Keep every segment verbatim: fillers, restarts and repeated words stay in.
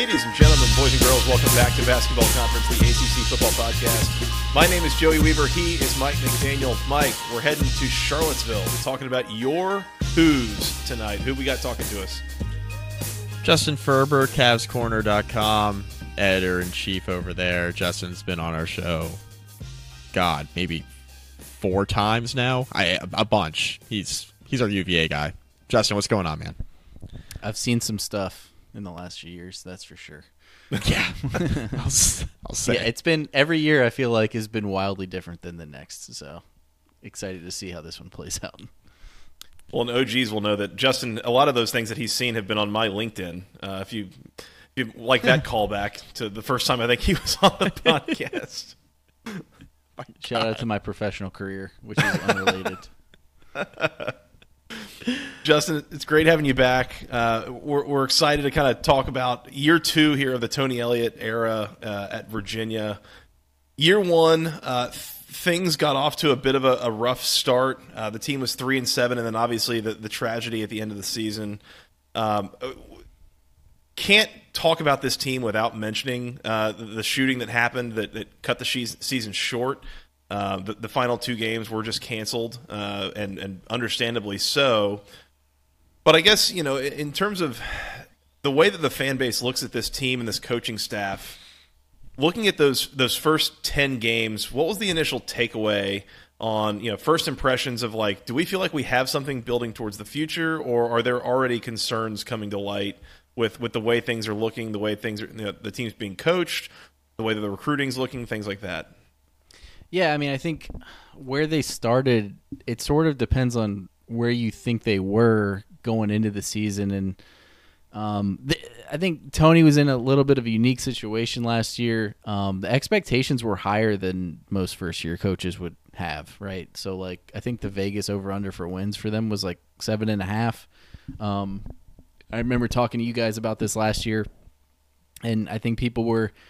Ladies and gentlemen, boys and girls, welcome back to Basketball Conference, the A C C Football Podcast. My name is Joey Weaver. He is Mike McDaniel. Mike, we're heading to Charlottesville, talking about your who's tonight. Who we got talking to us? Justin Ferber, Cavs Corner dot com, editor-in-chief over there. Justin's been on our show, God, maybe four times now. I a bunch. He's he's our U V A guy. Justin, what's going on, man? I've seen some stuff in the last few years, that's for sure. Yeah, I'll, I'll say. Yeah, it's been every year. I feel like has been wildly different than the next. So excited to see how this one plays out. Well, and O Gs will know that Justin. A lot of those things that he's seen have been on my LinkedIn. Uh, if you, if you like that callback to the first time I think he was on the podcast. Shout out to my professional career, which is unrelated. Justin, it's great having you back. Uh, we're, we're excited to kind of talk about year two here of the Tony Elliott era uh, at Virginia. Year one, uh, th- things got off to a bit of a, a rough start. Uh, the team was three and seven, and then obviously the, the tragedy at the end of the season. Um, can't talk about this team without mentioning uh, the, the shooting that happened that, that cut the she- season short. Uh, the, the final two games were just canceled, uh, and, and understandably so. But I guess, you know, in, in terms of the way that the fan base looks at this team and this coaching staff, looking at those those first ten games, what was the initial takeaway on, you know, first impressions of, like, do we feel like we have something building towards the future, or are there already concerns coming to light with, with the way things are looking, the way things are, you know, the team's being coached, the way that the recruiting's looking, things like that? Yeah, I mean, I think where they started, it sort of depends on where you think they were going into the season. And um, th- I think Tony was in a little bit of a unique situation last year. Um, the expectations were higher than most first-year coaches would have, right? So, like, I think the Vegas over-under for wins for them was like seven and a half. Um, I remember talking to you guys about this last year, and I think people were –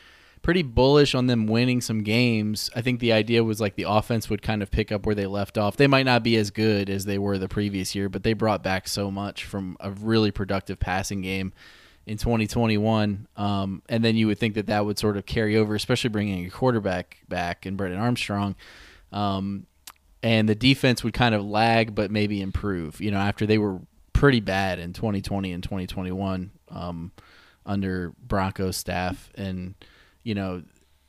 pretty bullish on them winning some games. I think the idea was, like, the offense would kind of pick up where they left off. They might not be as good as they were the previous year, but they brought back so much from a really productive passing game in twenty twenty-one. Um, and then you would think that that would sort of carry over, especially bringing a quarterback back in Brennan Armstrong. Um, and the defense would kind of lag but maybe improve, you know, after they were pretty bad in twenty twenty and twenty twenty-one um, under Bronco staff. And – you know,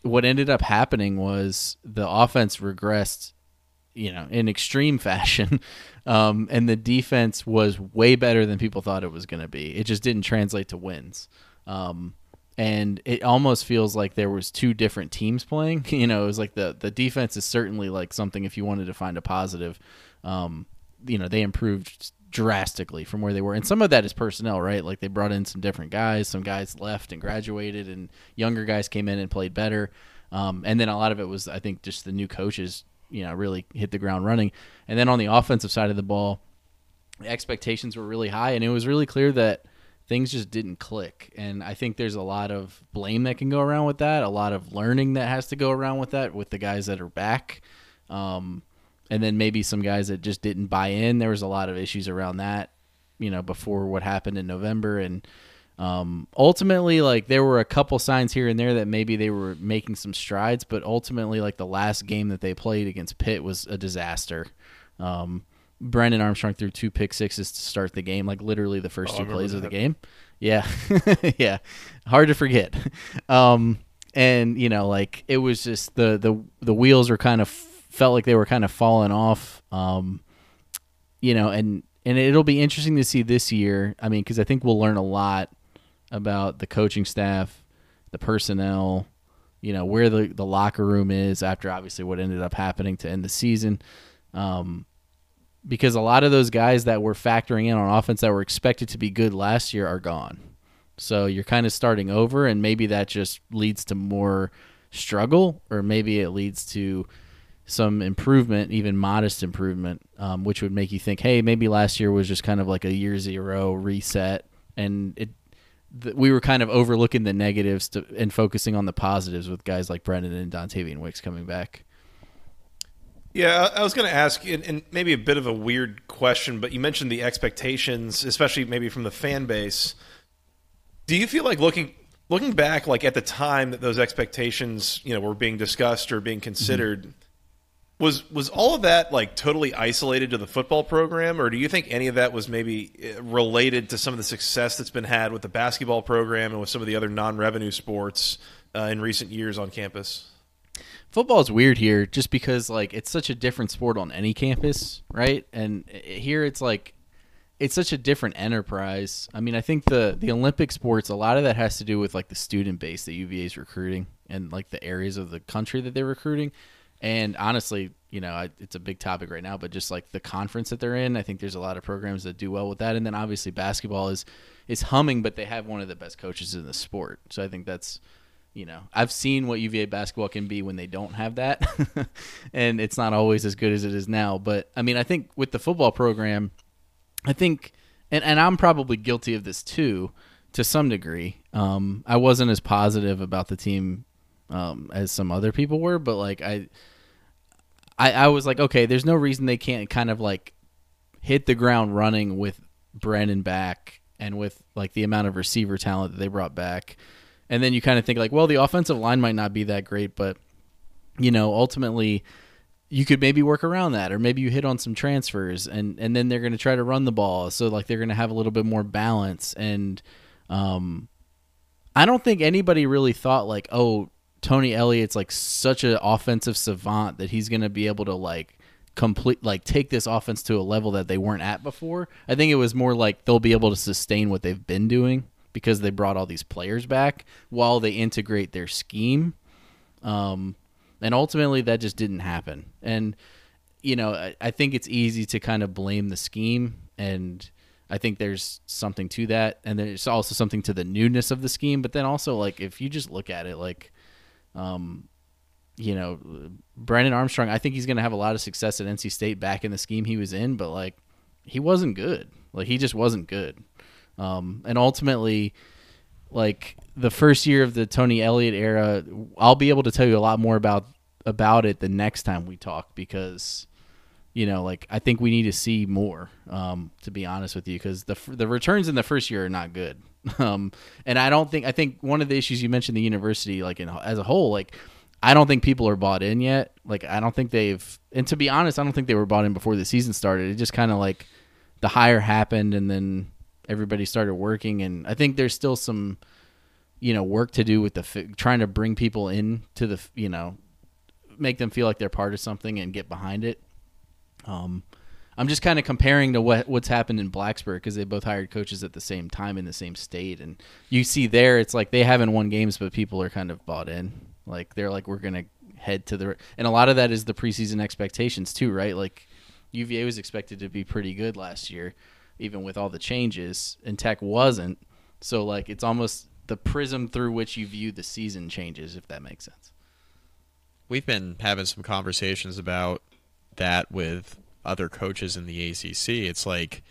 what ended up happening was the offense regressed, you know, in extreme fashion. Um, and the defense was way better than people thought it was going to be. It just didn't translate to wins. Um, and it almost feels like there was two different teams playing. You know, it was like the, the defense is certainly like something if you wanted to find a positive. Um, you know, they improved drastically from where they were, and some of that is personnel, right? Like, they brought in some different guys, some guys left and graduated, and younger guys came in and played better, um and then a lot of it was, I think, just the new coaches, you know, really hit the ground running. And then on the offensive side of the ball, the expectations were really high, and it was really clear that things just didn't click. And I think there's a lot of blame that can go around with that, a lot of learning that has to go around with that with the guys that are back. um And then maybe some guys that just didn't buy in. There was a lot of issues around that, you know, before what happened in November. And um, ultimately, like, there were a couple signs here and there that maybe they were making some strides. But ultimately, like, the last game that they played against Pitt was a disaster. Um, Brennan Armstrong threw two pick sixes to start the game, like, literally the first oh, two plays that. of the game. Yeah. Yeah. Hard to forget. Um, and, you know, like, it was just the, the, the wheels were kind of felt like they were kind of falling off, um, you know, and, and it'll be interesting to see this year. I mean, because I think we'll learn a lot about the coaching staff, the personnel, you know, where the, the locker room is after obviously what ended up happening to end the season. Um, because a lot of those guys that were factoring in on offense that were expected to be good last year are gone. So you're kind of starting over, and maybe that just leads to more struggle, or maybe it leads to some improvement, even modest improvement, um, which would make you think, hey, maybe last year was just kind of like a year zero reset, and it th- we were kind of overlooking the negatives to, and focusing on the positives with guys like Brennan and Dontayvion Wicks coming back. Yeah, I was going to ask, and, and maybe a bit of a weird question, but you mentioned the expectations, especially maybe from the fan base. Do you feel like looking – looking back, like at the time that those expectations, you know, were being discussed or being considered, mm-hmm. was was all of that like totally isolated to the football program, or do you think any of that was maybe related to some of the success that's been had with the basketball program and with some of the other non-revenue sports uh, in recent years on campus? Football is weird here just because, like, it's such a different sport on any campus, right? And here it's like it's such a different enterprise. I mean, I think the, the Olympic sports, a lot of that has to do with, like, the student base that U V A is recruiting and, like, the areas of the country that they're recruiting. And honestly, you know, I, it's a big topic right now, but just, like, the conference that they're in, I think there's a lot of programs that do well with that. And then, obviously, basketball is, is humming, but they have one of the best coaches in the sport. So I think that's – you know, I've seen what U V A basketball can be when they don't have that, and it's not always as good as it is now. But, I mean, I think with the football program, I think and, – and I'm probably guilty of this too to some degree. Um, I wasn't as positive about the team um, as some other people were, but, like, I, I, I was like, okay, there's no reason they can't kind of, like, hit the ground running with Brennan back and with, like, the amount of receiver talent that they brought back. And then you kind of think, like, well, the offensive line might not be that great, but, you know, ultimately you could maybe work around that, or maybe you hit on some transfers, and, and then they're going to try to run the ball. So, like, they're going to have a little bit more balance. And um, I don't think anybody really thought, like, oh, Tony Elliott's, like, such an offensive savant that he's going to be able to, like, complete, like, take this offense to a level that they weren't at before. I think it was more like they'll be able to sustain what they've been doing, because they brought all these players back while they integrate their scheme. Um, and ultimately that just didn't happen. And, you know, I, I think it's easy to kind of blame the scheme, and I think there's something to that. And there's also something to the newness of the scheme. But then also, like, if you just look at it, like, um, you know, Brennan Armstrong, I think he's going to have a lot of success at N C State back in the scheme he was in, but, like, he wasn't good. Like, he just wasn't good. Um, and ultimately, like, the first year of the Tony Elliott era, I'll be able to tell you a lot more about about it the next time we talk, because, you know, like, I think we need to see more, um, to be honest with you, because the the returns in the first year are not good. Um, and I don't think I think one of the issues you mentioned, the university, like, in, as a whole, like, I don't think people are bought in yet. Like, I don't think they've and to be honest, I don't think they were bought in before the season started. It just kind of, like, the hire happened, and then everybody started working, and I think there's still some, you know, work to do with the fi- trying to bring people in to the, you know, make them feel like they're part of something and get behind it. Um, I'm just kind of comparing to what what's happened in Blacksburg, because they both hired coaches at the same time in the same state, and you see there it's like they haven't won games, but people are kind of bought in. Like, they're like, we're gonna head to the, and a lot of that is the preseason expectations too, right? Like, U V A was expected to be pretty good last year, even with all the changes, and Tech wasn't. So, like, it's almost the prism through which you view the season changes, if that makes sense. We've been having some conversations about that with other coaches in the A C C. It's like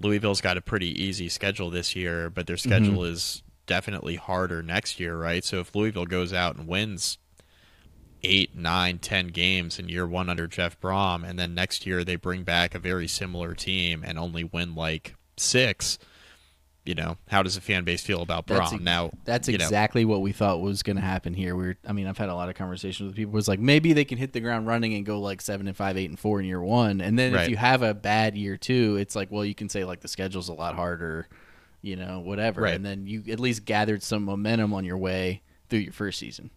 Louisville's got a pretty easy schedule this year, but their schedule mm-hmm. is definitely harder next year, right? So if Louisville goes out and wins eight, nine, ten games in year one under Jeff Brom, and then next year they bring back a very similar team and only win like six, you know, how does the fan base feel about Brom? That's e- now that's exactly know. what we thought was going to happen here. We're, I mean, I've had a lot of conversations with people. It was like, maybe they can hit the ground running and go like seven and five, eight and four in year one. And then right. if you have a bad year two, it's like, well, you can say like the schedule's a lot harder, you know, whatever. Right. And then you at least gathered some momentum on your way through your first season.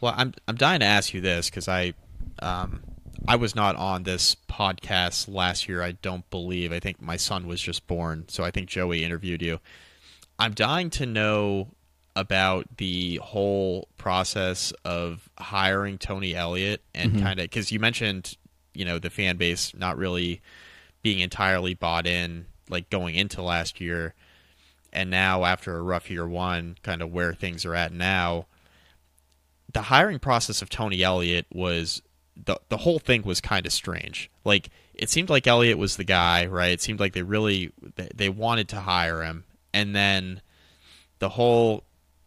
Well, I'm I'm dying to ask you this, because I, um, I was not on this podcast last year, I don't believe. I think my son was just born, so I think Joey interviewed you. I'm dying to know about the whole process of hiring Tony Elliott and mm-hmm. kind of, because you mentioned, you know, the fan base not really being entirely bought in, like, going into last year, and now after a rough year one, kind of where things are at now. The hiring process of Tony Elliott was the the whole thing was kind of strange. Like, it seemed like Elliott was the guy, right? It seemed like they really they wanted to hire him, and then the whole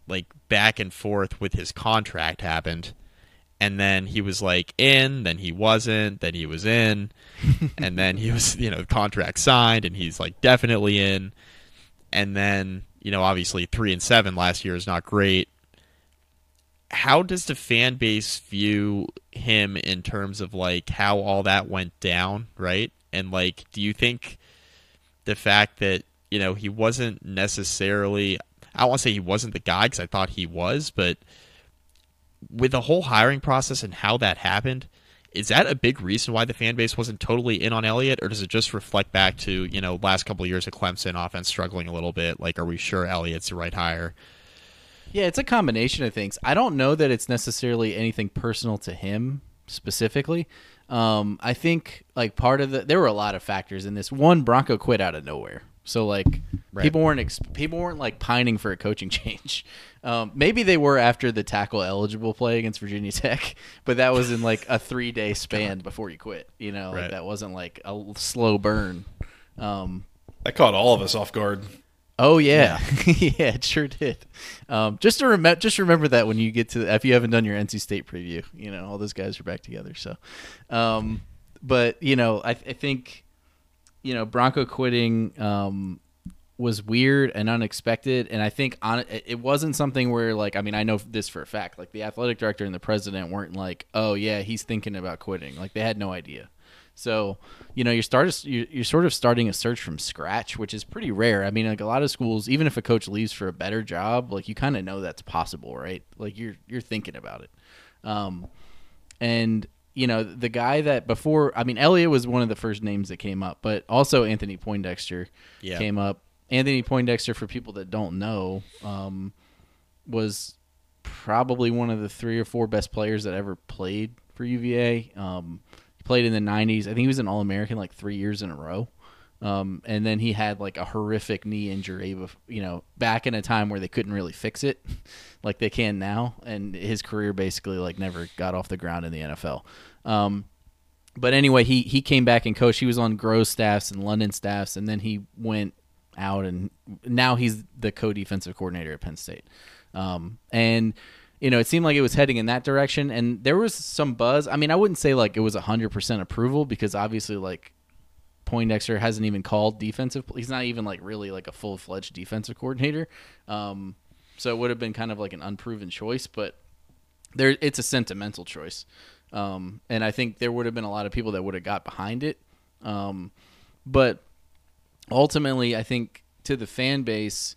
like back and forth with his contract happened, and then he was like in, then he wasn't, then he was in, and then he was, you know, contract signed, and he's like definitely in, and then you know, obviously three and seven last year is not great. How does the fan base view him in terms of, like, how all that went down, right? And, like, do you think the fact that, you know, he wasn't necessarily, I don't want to say he wasn't the guy because I thought he was, but with the whole hiring process and how that happened, is that a big reason why the fan base wasn't totally in on Elliott, or does it just reflect back to, you know, last couple of years of Clemson offense struggling a little bit? Like, are we sure Elliott's the right hire? Yeah, it's a combination of things. I don't know that it's necessarily anything personal to him specifically. Um, I think, like, part of the, there were a lot of factors in this. One, Bronco quit out of nowhere. So, like, right. people weren't ex- people weren't like pining for a coaching change. Um, maybe they were after the tackle eligible play against Virginia Tech, but that was in like a three day span before you quit. You know, right. like, that wasn't like a slow burn. Um, that caught all of us off guard. Oh yeah, yeah, yeah it sure did. Um, just to remember, just remember that when you get to the, if you haven't done your N C State preview, you know all those guys are back together. So, um, but you know, I, th- I think. You know, Bronco quitting um, was weird and unexpected, and I think on, it wasn't something where, like, I mean, I know this for a fact. Like, the athletic director and the president weren't like, "Oh yeah, he's thinking about quitting." Like, they had no idea. So, you know, you start you're, you're sort of starting a search from scratch, which is pretty rare. I mean, like, a lot of schools, even if a coach leaves for a better job, like, you kind of know that's possible, right? Like, you're you're thinking about it, um, and. You know, the guy that before, I mean, Elliott was one of the first names that came up, but also Anthony Poindexter yeah. came up. Anthony Poindexter, for people that don't know, um, was probably one of the three or four best players that ever played for U V A. Um, he played in the nineties. I think he was an All-American like three years in a row. Um, and then he had like a horrific knee injury, before, you know, back in a time where they couldn't really fix it like they can now. And his career basically like never got off the ground in the N F L. Um, but anyway, he, he came back and coached. He was on Groves staffs and London staffs, and then he went out, and now he's the co-defensive coordinator at Penn State. Um, and, you know, it seemed like it was heading in that direction, and there was some buzz. I mean, I wouldn't say like it was one hundred percent approval, because obviously like Poindexter hasn't even called defensive. He's not even like really like a full-fledged defensive coordinator. Um, so it would have been kind of like an unproven choice, but there it's a sentimental choice. Um, and I think there would have been a lot of people that would have got behind it. Um, but ultimately, I think to the fan base,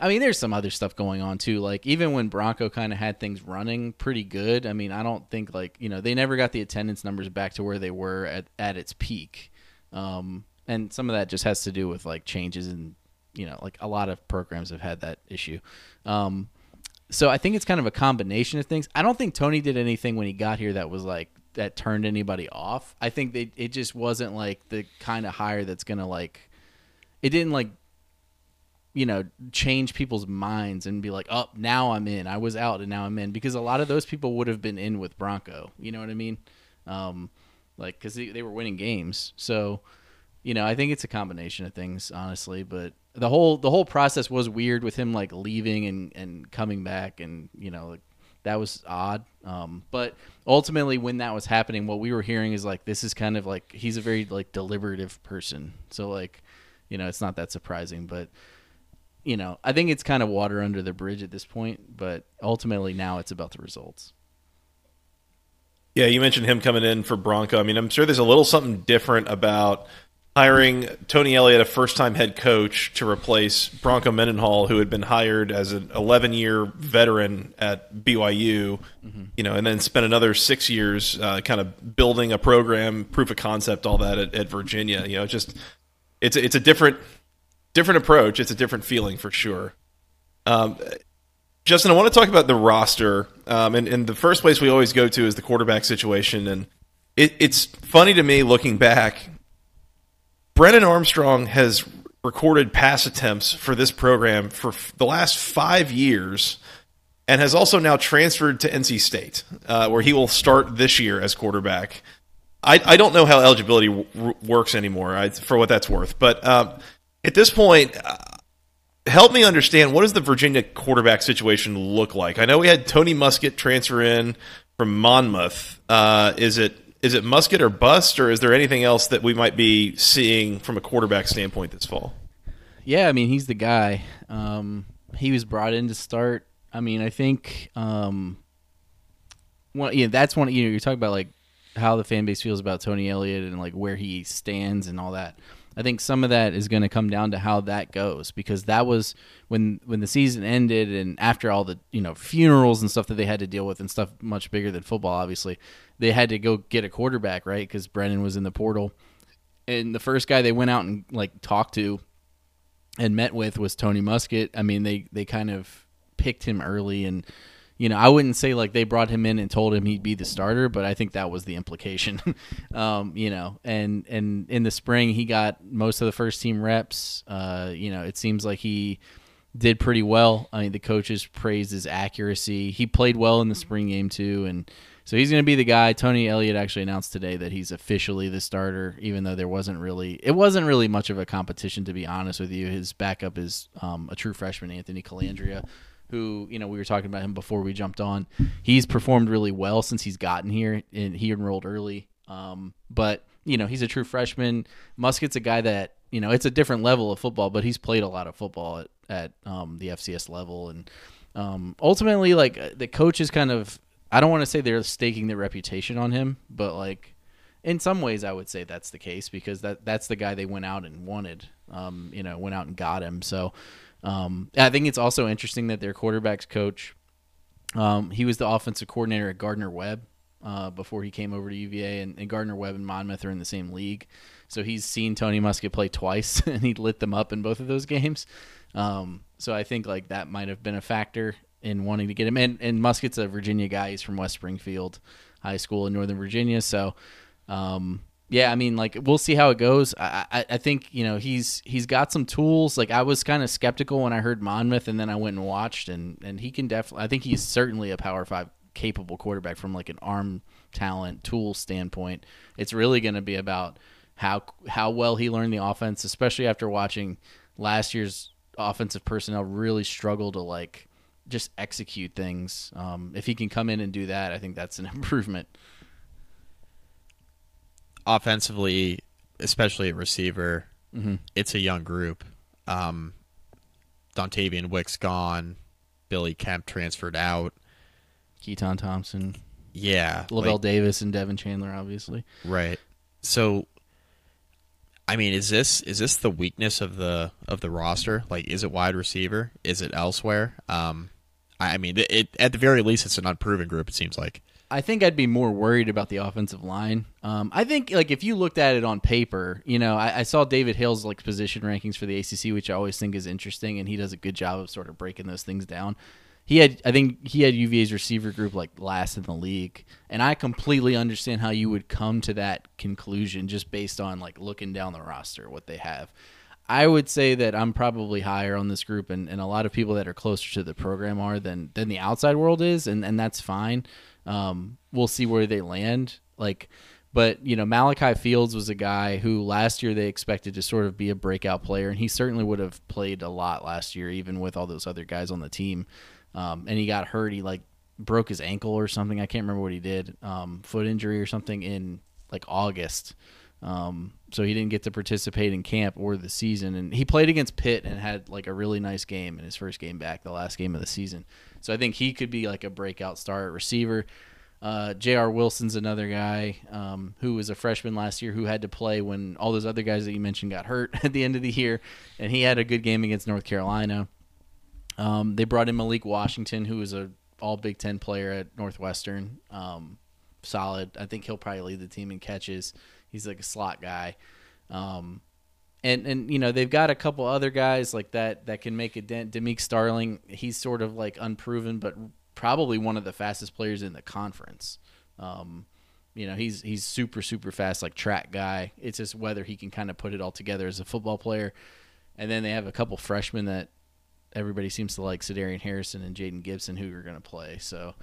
I mean, there's some other stuff going on too. Like, even when Bronco kind of had things running pretty good, I mean, I don't think like, you know, they never got the attendance numbers back to where they were at, at its peak. Um, and some of that just has to do with like changes and, you know, like a lot of programs have had that issue. Um, so I think it's kind of a combination of things. I don't think Tony did anything when he got here that was like, that turned anybody off. I think they, it just wasn't like the kind of hire that's going to like, it didn't like, you know, change people's minds and be like, oh, now I'm in, I was out and now I'm in, because a lot of those people would have been in with Bronco. You know what I mean? Um, Like, because they, they were winning games. So, you know, I think it's a combination of things, honestly. But the whole the whole process was weird with him, like, leaving and, and coming back. And, you know, like, that was odd. Um, but ultimately, when that was happening, what we were hearing is, like, this is kind of, like, he's a very, like, deliberative person. So, like, you know, it's not that surprising. But, you know, I think it's kind of water under the bridge at this point. But ultimately, now it's about the results. Yeah, you mentioned him coming in for Bronco. I mean, I'm sure there's a little something different about hiring Tony Elliott, a first-time head coach, to replace Bronco Mendenhall, who had been hired as an eleven-year veteran at B Y U, mm-hmm. you know, and then spent another six years uh, kind of building a program, proof of concept, all that at, at Virginia. You know, just it's it's a different different approach. It's a different feeling for sure. Um, Justin, I want to talk about the roster, um, and, and the first place we always go to is the quarterback situation, and it, it's funny to me looking back, Brennan Armstrong has recorded pass attempts for this program for f- the last five years and has also now transferred to N C State, uh, where he will start this year as quarterback. I, I don't know how eligibility w- works anymore, I, for what that's worth, but um, at this point... Uh, help me understand, what does the Virginia quarterback situation look like? I know we had Tony Muskett transfer in from Monmouth. Uh, is it is it Muskett or bust, or is there anything else that we might be seeing from a quarterback standpoint this fall? yeah, I mean, he's the guy. Um, he was brought in to start. I mean, I think um, one, yeah, that's one. You know, you're talking about like how the fan base feels about Tony Elliott and like where he stands and all that. I think some of that is going to come down to how that goes, because that was when when the season ended and after all the, you know, funerals and stuff that they had to deal with and stuff much bigger than football, obviously, they had to go get a quarterback, right? Because Brennan was in the portal. And the first guy they went out and like talked to and met with was Tony Muskett. I mean, they, they kind of picked him early, and, you know, I wouldn't say like they brought him in and told him he'd be the starter, but I think that was the implication. um, you know, and, and in the spring he got most of the first team reps. Uh, you know, it seems like he did pretty well. I mean, the coaches praised his accuracy. He played well in the spring game too, and so he's going to be the guy. Tony Elliott actually announced today that he's officially the starter, even though there wasn't really it wasn't really much of a competition, to be honest with you. His backup is um, a true freshman, Anthony Colandrea, who, you know, we were talking about him before we jumped on. He's performed really well since he's gotten here, and he enrolled early. Um, but, you know, he's a true freshman. Muskett's a guy that, you know, it's a different level of football, but he's played a lot of football at, at um, the F C S level. And um, ultimately, like, the coach is kind of, I don't want to say they're staking their reputation on him, but like in some ways I would say that's the case, because that that's the guy they went out and wanted, um, you know, went out and got him. So um, I think it's also interesting that their quarterback's coach, um, he was the offensive coordinator at Gardner Webb uh, before he came over to U V A, and, and Gardner Webb and Monmouth are in the same league. So he's seen Tony Muskett play twice and he lit them up in both of those games. Um, so I think like that might've been a factor in wanting to get him. And, and Muskett's a Virginia guy. He's from West Springfield High School in Northern Virginia. So, um, yeah, I mean, like, we'll see how it goes. I, I, I think, you know, he's he's got some tools. Like, I was kind of skeptical when I heard Monmouth, and then I went and watched, and, and he can definitely – I think he's certainly a Power five capable quarterback from, like, an arm talent, tool standpoint. It's really going to be about how how well he learned the offense, especially after watching last year's offensive personnel really struggle to, like – just execute things. Um, if he can come in and do that, I think that's an improvement. Offensively, especially at receiver, mm-hmm. It's a young group. Um, Dontayvion Wicks gone. Billy Kemp transferred out. Keaton Thompson. Yeah. Lavelle like, Davis and Devin Chandler, obviously. Right. So, I mean, is this is this the weakness of the of the roster? Like, is it wide receiver? Is it elsewhere? Um, I mean, it, it, at the very least, it's an unproven group, it seems like. I think I'd be more worried about the offensive line. Um, I think, like, if you looked at it on paper, you know, I, I saw David Hale's, like, position rankings for the A C C, which I always think is interesting, and he does a good job of sort of breaking those things down. He had, I think he had U V A's receiver group, like, last in the league, and I completely understand how you would come to that conclusion just based on, like, looking down the roster, what they have. I would say that I'm probably higher on this group, and, and a lot of people that are closer to the program are than, than the outside world is, and, and that's fine. Um, we'll see where they land. Like, but, you know, Malachi Fields was a guy who last year they expected to sort of be a breakout player, and he certainly would have played a lot last year, even with all those other guys on the team. Um, and he got hurt. He like broke his ankle or something. I can't remember what he did. Um, foot injury or something in like August. Um, so he didn't get to participate in camp or the season. And he played against Pitt and had like a really nice game in his first game back, the last game of the season. So I think he could be like a breakout star at receiver. Uh, J R Wilson's another guy um, who was a freshman last year who had to play when all those other guys that you mentioned got hurt at the end of the year. And he had a good game against North Carolina. Um, they brought in Malik Washington, who is a all Big Ten player at Northwestern. Um, solid. I think he'll probably lead the team in catches. He's like a slot guy. Um, and, and, you know, they've got a couple other guys like that that can make a dent. Demique Starling, he's sort of like unproven, but probably one of the fastest players in the conference. Um, you know, he's, he's super, super fast, like track guy. It's just whether he can kind of put it all together as a football player. And then they have a couple freshmen that, everybody seems to like Cedarian Harrison and Jaden Gibson, who are going to play. So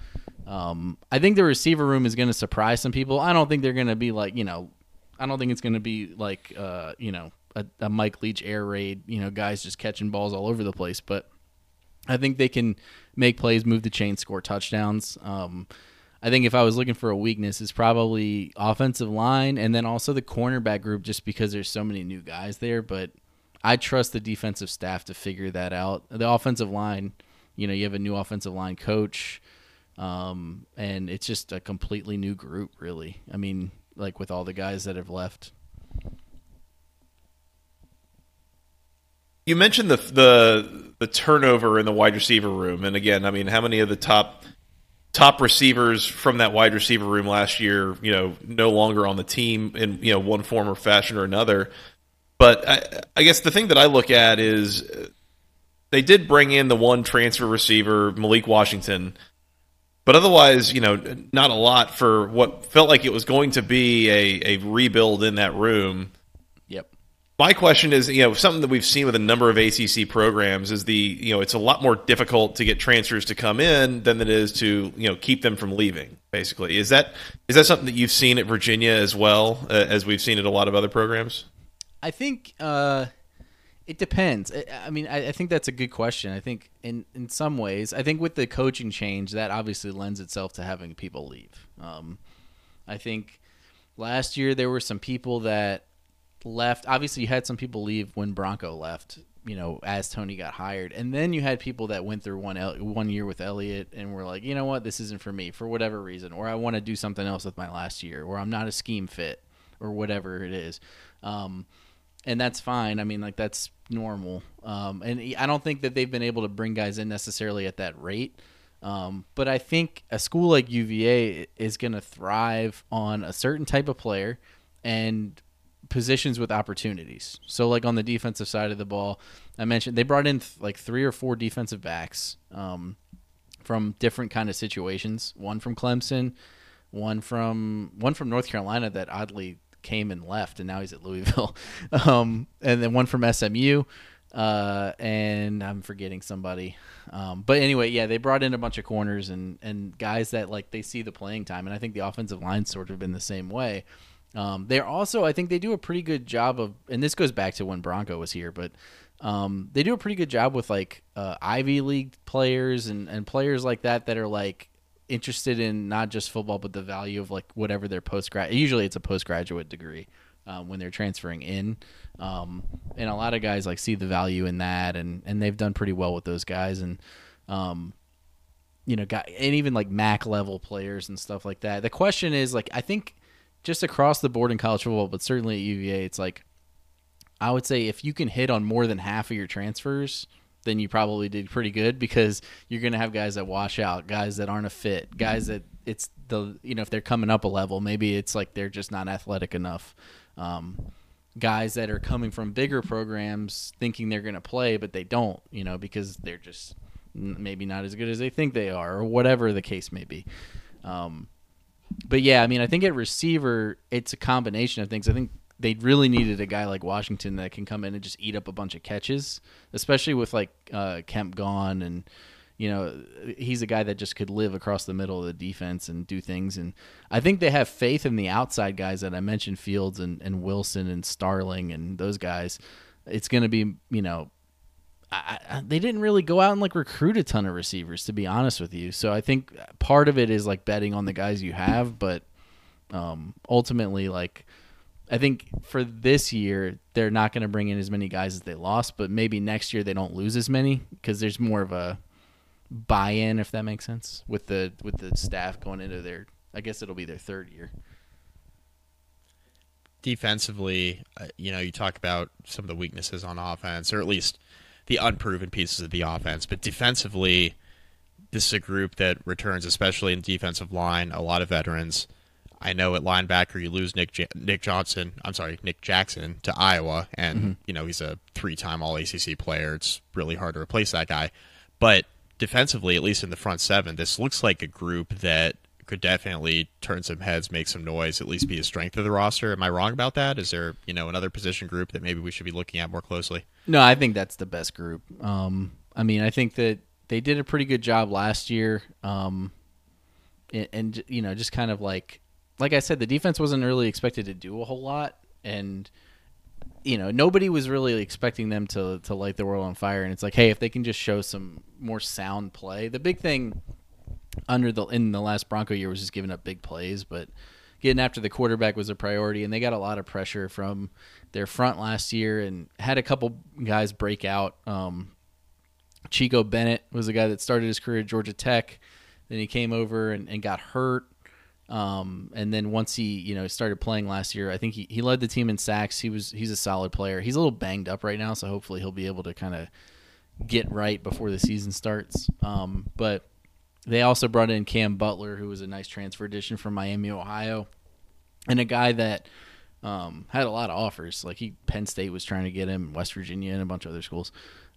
um, I think the receiver room is going to surprise some people. I don't think they're going to be like, you know, I don't think it's going to be like, uh, you know, a, a Mike Leach air raid, you know, guys just catching balls all over the place. But I think they can make plays, move the chain, score touchdowns. Um, I think if I was looking for a weakness, it's probably offensive line and then also the cornerback group, just because there's so many new guys there. But I trust the defensive staff to figure that out. The offensive line, you know, you have a new offensive line coach, um, and it's just a completely new group, really. I mean, like with all the guys that have left. You mentioned the the the turnover in the wide receiver room, and again, I mean, how many of the top top receivers from that wide receiver room last year, you know, no longer on the team in, you know, one form or fashion or another. But I, I guess the thing that I look at is they did bring in the one transfer receiver, Malik Washington, but otherwise, you know, not a lot for what felt like it was going to be a, a rebuild in that room. Yep. My question is, you know, something that we've seen with a number of A C C programs is the, you know, it's a lot more difficult to get transfers to come in than it is to, you know, keep them from leaving, basically. Is that is that something that you've seen at Virginia as well, uh, as we've seen at a lot of other programs? I think uh, it depends. I, I mean, I, I think that's a good question. I think in, in some ways, I think with the coaching change, that obviously lends itself to having people leave. Um, I think last year there were some people that left. Obviously, you had some people leave when Bronco left, you know, as Tony got hired. And then you had people that went through one one year with Elliott and were like, you know what, this isn't for me for whatever reason, or I want to do something else with my last year, or I'm not a scheme fit, or whatever it is. Um And that's fine. I mean, like, that's normal. Um, and I don't think that they've been able to bring guys in necessarily at that rate. Um, but I think a school like U V A is going to thrive on a certain type of player and positions with opportunities. So, like, on the defensive side of the ball, I mentioned they brought in, th- like, three or four defensive backs um, from different kind of situations. One from Clemson, one from one from North Carolina that oddly – came and left, and now he's at Louisville. Um, and then one from S M U, uh, and I'm forgetting somebody. Um, but anyway, yeah, they brought in a bunch of corners and, and guys that, like, they see the playing time, and I think the offensive line's sort of been the same way. Um, they're also, I think they do a pretty good job of, and this goes back to when Bronco was here, but um, they do a pretty good job with, like, uh, Ivy League players and, and players like that that are, like, interested in not just football, but the value of, like, whatever their postgrad. Usually it's a postgraduate degree um, when they're transferring in. Um, and a lot of guys, like, see the value in that, and, and they've done pretty well with those guys. And, um, you know, got, and even, like, M A C level players and stuff like that. The question is, like, I think just across the board in college football, but certainly at U V A, it's like, I would say if you can hit on more than half of your transfers, then you probably did pretty good, because you're going to have guys that wash out, guys that aren't a fit, guys that it's the, you know, if they're coming up a level, maybe it's like they're just not athletic enough. Um, guys that are coming from bigger programs thinking they're going to play, but they don't, you know, because they're just maybe not as good as they think they are, or whatever the case may be. Um, but yeah, I mean, I think at receiver, it's a combination of things. I think they really needed a guy like Washington that can come in and just eat up a bunch of catches, especially with, like, uh, Kemp gone. And, you know, he's a guy that just could live across the middle of the defense and do things. And I think they have faith in the outside guys that I mentioned, Fields and, and Wilson and Starling and those guys. It's going to be, you know, I, I, they didn't really go out and, like, recruit a ton of receivers, to be honest with you. So I think part of it is, like, betting on the guys you have, but um, ultimately, like, I think for this year, they're not going to bring in as many guys as they lost, but maybe next year they don't lose as many, because there's more of a buy-in, if that makes sense, with the with the staff going into their, I guess it'll be their third year. Defensively, you know, you talk about some of the weaknesses on offense, or at least the unproven pieces of the offense, but defensively, this is a group that returns, especially in defensive line, a lot of veterans. I know at linebacker you lose Nick J- Nick Johnson. I'm sorry, Nick Jackson to Iowa, and mm-hmm. you know he's a three-time All A C C player. It's really hard to replace that guy. But defensively, at least in the front seven, this looks like a group that could definitely turn some heads, make some noise, at least be a strength of the roster. Am I wrong about that? Is there, you know, another position group that maybe we should be looking at more closely? No, I think that's the best group. Um, I mean, I think that they did a pretty good job last year, um, and, and you know, just kind of like. Like I said, the defense wasn't really expected to do a whole lot, and you know nobody was really expecting them to to light the world on fire. And it's like, hey, if they can just show some more sound play. The big thing under the in the last Bronco year was just giving up big plays, but getting after the quarterback was a priority, and they got a lot of pressure from their front last year and had a couple guys break out. Um, Chico Bennett was a guy that started his career at Georgia Tech. Then he came over and, and got hurt. Um, and then once he, you know, started playing last year, I think he, he led the team in sacks. He was, he's a solid player. He's a little banged up right now, so hopefully he'll be able to kind of get right before the season starts. Um, but they also brought in Cam Butler, who was a nice transfer addition from Miami, Ohio, and a guy that um, had a lot of offers. Like he, Penn State was trying to get him, West Virginia, and a bunch of other schools.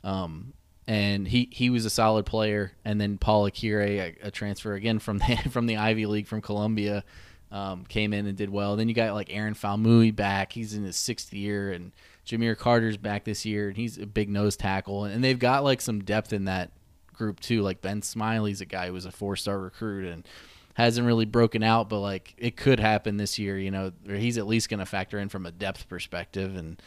Um, and he, he was a solid player. And then Paul Akire, a, a transfer again from the, from the Ivy League from Columbia, um, came in and did well. Then you got like Aaron Falmouy back. He's in his sixth year, and Jameer Carter's back this year, and he's a big nose tackle. And they've got like some depth in that group too. Like Ben Smiley's a guy who was a four-star recruit and hasn't really broken out, but like it could happen this year, you know, or he's at least going to factor in from a depth perspective. And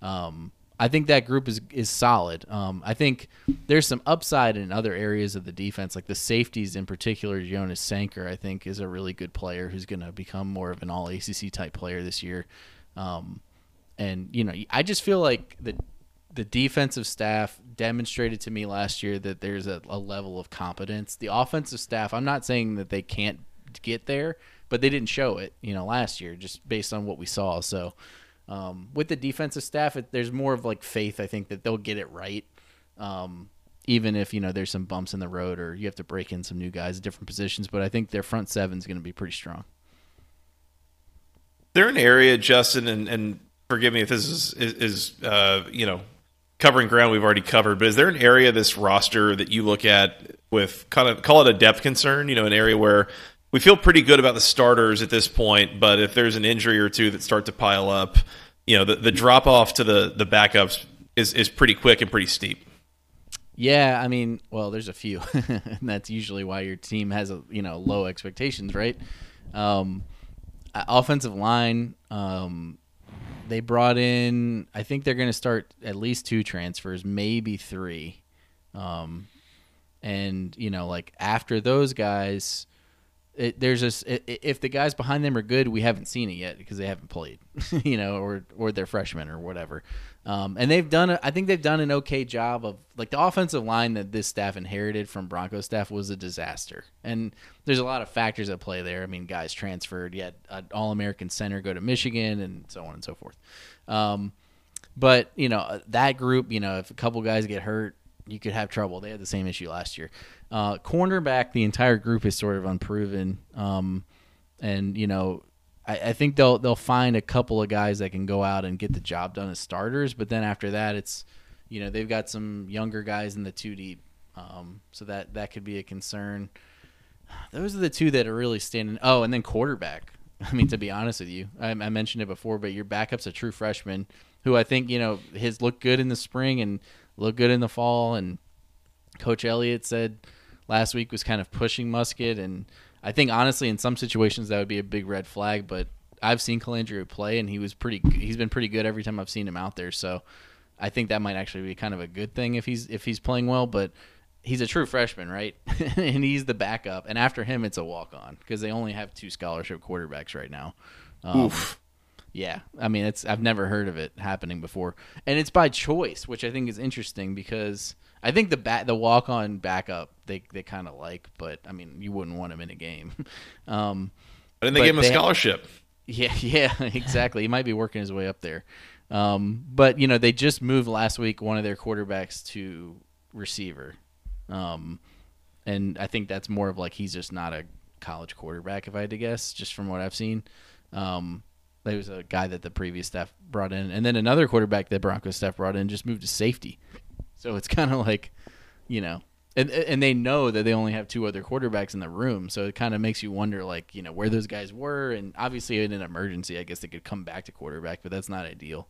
um, I think that group is, is solid. Um, I think there's some upside in other areas of the defense, like the safeties in particular. Jonas Sanker, I think, is a really good player who's going to become more of an all A C C type player this year. Um, and, you know, I just feel like the the defensive staff demonstrated to me last year that there's a, a level of competence. The offensive staff, I'm not saying that they can't get there, but they didn't show it, you know, last year just based on what we saw. So um, with the defensive staff, it, there's more of like faith, I think, that they'll get it right. Um, even if, you know, there's some bumps in the road or you have to break in some new guys at different positions. But I think their front seven is going to be pretty strong. They're an area, Justin, and, and, forgive me if this is, is, is uh, you know, covering ground we've already covered, but is there an area of this roster that you look at with kind of, call it a depth concern, you know, an area where we feel pretty good about the starters at this point, but if there's an injury or two that start to pile up, you know, the, the drop-off to the, the backups is, is pretty quick and pretty steep? Yeah, I mean, well, there's a few, and that's usually why your team has, a you know, low expectations, right? Um, offensive line, um, they brought in, I think they're going to start at least two transfers, maybe three. Um, and, you know, like after those guys, it, there's just, it, if the guys behind them are good, we haven't seen it yet because they haven't played, you know, or, or they're freshmen or whatever. Um, and they've done, a, I think they've done an okay job of, like, the offensive line that this staff inherited from Bronco staff was a disaster. And there's a lot of factors at play there. I mean, guys transferred, yet an All-American center go to Michigan and so on and so forth. Um, but, you know, that group, you know, if a couple guys get hurt, you could have trouble. They had the same issue last year. Uh, cornerback, the entire group is sort of unproven. Um, and, you know, I, I think they'll they'll find a couple of guys that can go out and get the job done as starters, but then after that, it's, you know, they've got some younger guys in the two deep, um, so that that could be a concern. Those are the two that are really standing. Oh, and then quarterback. I mean, to be honest with you, I, I mentioned it before, but your backup's a true freshman who I think, you know, his looked good in the spring and looked good in the fall, and Coach Elliott said last week was kind of pushing Muskett, and I think, honestly, in some situations that would be a big red flag, but I've seen Colandrea play, and he was pretty. He's been pretty good every time I've seen him out there, so I think that might actually be kind of a good thing if he's if he's playing well, but he's a true freshman, right? And he's the backup, and after him, it's a walk-on because they only have two scholarship quarterbacks right now. Um, Oof. Yeah, I mean, it's I've never heard of it happening before, and it's by choice, which I think is interesting because I think the bat, the walk-on backup, they they kind of like, but I mean, you wouldn't want him in a game. Um, but then they give him a scholarship. Yeah, yeah, exactly. He might be working his way up there. Um, but you know, they just moved last week one of their quarterbacks to receiver, um, and I think that's more of like he's just not a college quarterback, if I had to guess, just from what I've seen. Um, There was a guy that the previous staff brought in. And then another quarterback that Broncos staff brought in just moved to safety. So it's kind of like, you know, and and they know that they only have two other quarterbacks in the room. So it kind of makes you wonder, like, you know, where those guys were. And obviously in an emergency, I guess they could come back to quarterback, but that's not ideal.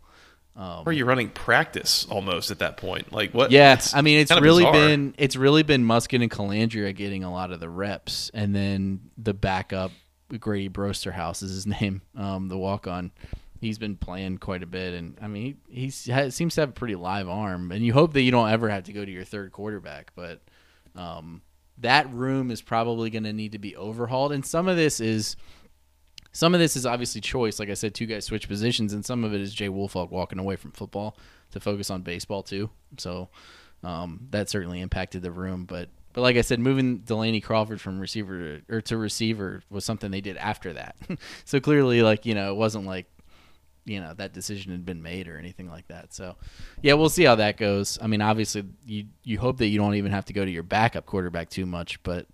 Um, or you're running practice almost at that point. Like what? Yeah, I mean, it's really bizarre. been it's really been Muskett and Colandrea getting a lot of the reps. And then the backup, Grady Brosterhouse is his name, um, the walk-on. He's been playing quite a bit, and I mean, he, he has, seems to have a pretty live arm, and you hope that you don't ever have to go to your third quarterback, but um, that room is probably going to need to be overhauled, and some of this is some of this is obviously choice. Like I said, two guys switch positions, and some of it is Jay Woolfolk walking away from football to focus on baseball too. So um, that certainly impacted the room. But but like I said, moving Delaney Crawford from receiver to, or to receiver was something they did after that. So clearly, like, you know, it wasn't like, you know, that decision had been made or anything like that. So, yeah, we'll see how that goes. I mean, obviously, you you hope that you don't even have to go to your backup quarterback too much. But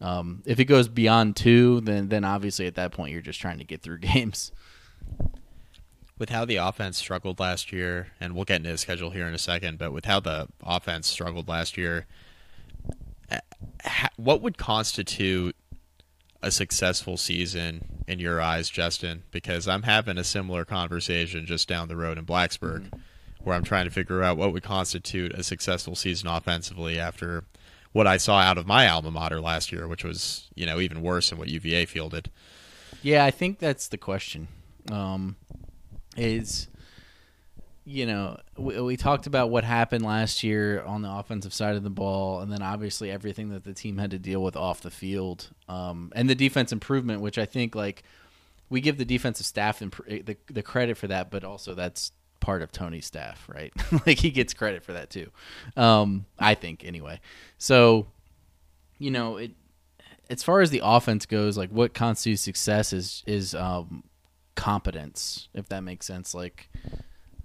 um, if it goes beyond two, then then obviously at that point you're just trying to get through games. With how the offense struggled last year, and we'll get into the schedule here in a second, but with how the offense struggled last year, what would constitute a successful season in your eyes, Justin? Because I'm having a similar conversation just down the road in Blacksburg, mm-hmm. where I'm trying to figure out what would constitute a successful season offensively after what I saw out of my alma mater last year, which was, you know, even worse than what U V A fielded. Yeah, I think that's the question. Um, is, you know, we, we talked about what happened last year on the offensive side of the ball, and then obviously everything that the team had to deal with off the field, um, and the defense improvement, which I think, like, we give the defensive staff imp- the, the credit for that, but also that's part of Tony's staff, right? Like, he gets credit for that too, um, I think, anyway. So, you know, it as far as the offense goes, like, what constitutes success is is um, competence, if that makes sense. Like,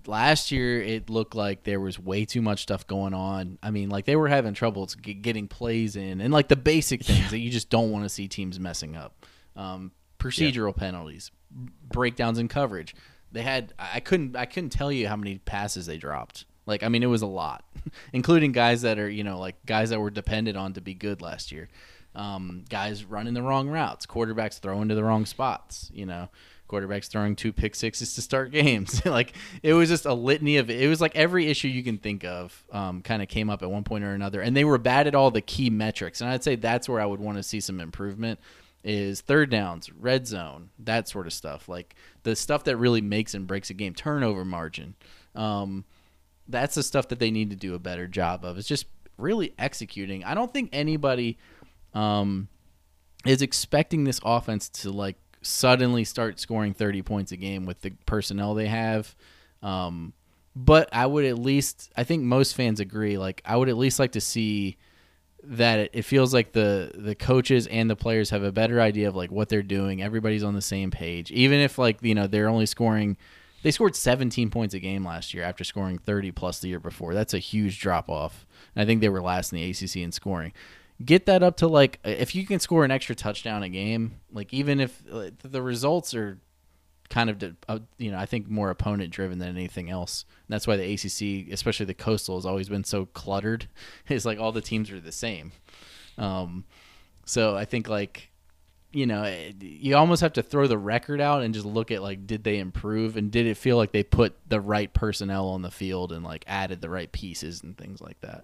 last year, it looked like there was way too much stuff going on. I mean, like, they were having trouble getting plays in, and, like, the basic things yeah. that you just don't want to see teams messing up. Um, procedural yeah. penalties, breakdowns in coverage. They had – I couldn't I couldn't tell you how many passes they dropped. Like, I mean, it was a lot, including guys that are, you know, like, guys that were depended on to be good last year. Um, guys running the wrong routes, quarterbacks throwing to the wrong spots, you know. Quarterbacks throwing two pick sixes to start games. Like, it was just a litany of, it was like every issue you can think of um, kind of came up at one point or another, and they were bad at all the key metrics. And I'd say that's where I would want to see some improvement is third downs, red zone, that sort of stuff. Like, the stuff that really makes and breaks a game, turnover margin. Um, that's the stuff that they need to do a better job of. It's just really executing. I don't think anybody um, is expecting this offense to, like, suddenly start scoring thirty points a game with the personnel they have. Um, but I would at least, I think most fans agree, like, I would at least like to see that it, it feels like the, the coaches and the players have a better idea of, like, what they're doing. Everybody's on the same page. Even if, like, you know, they're only scoring, they scored seventeen points a game last year after scoring thirty plus the year before. That's a huge drop off. And I think they were last in the A C C in scoring. Get that up to, like, if you can score an extra touchdown a game, like, even if the results are kind of, you know, I think more opponent driven than anything else. And that's why the A C C, especially the Coastal, has always been so cluttered. It's like all the teams are the same. Um, so I think, like, you know, you almost have to throw the record out and just look at, like, did they improve, and did it feel like they put the right personnel on the field and, like, added the right pieces and things like that.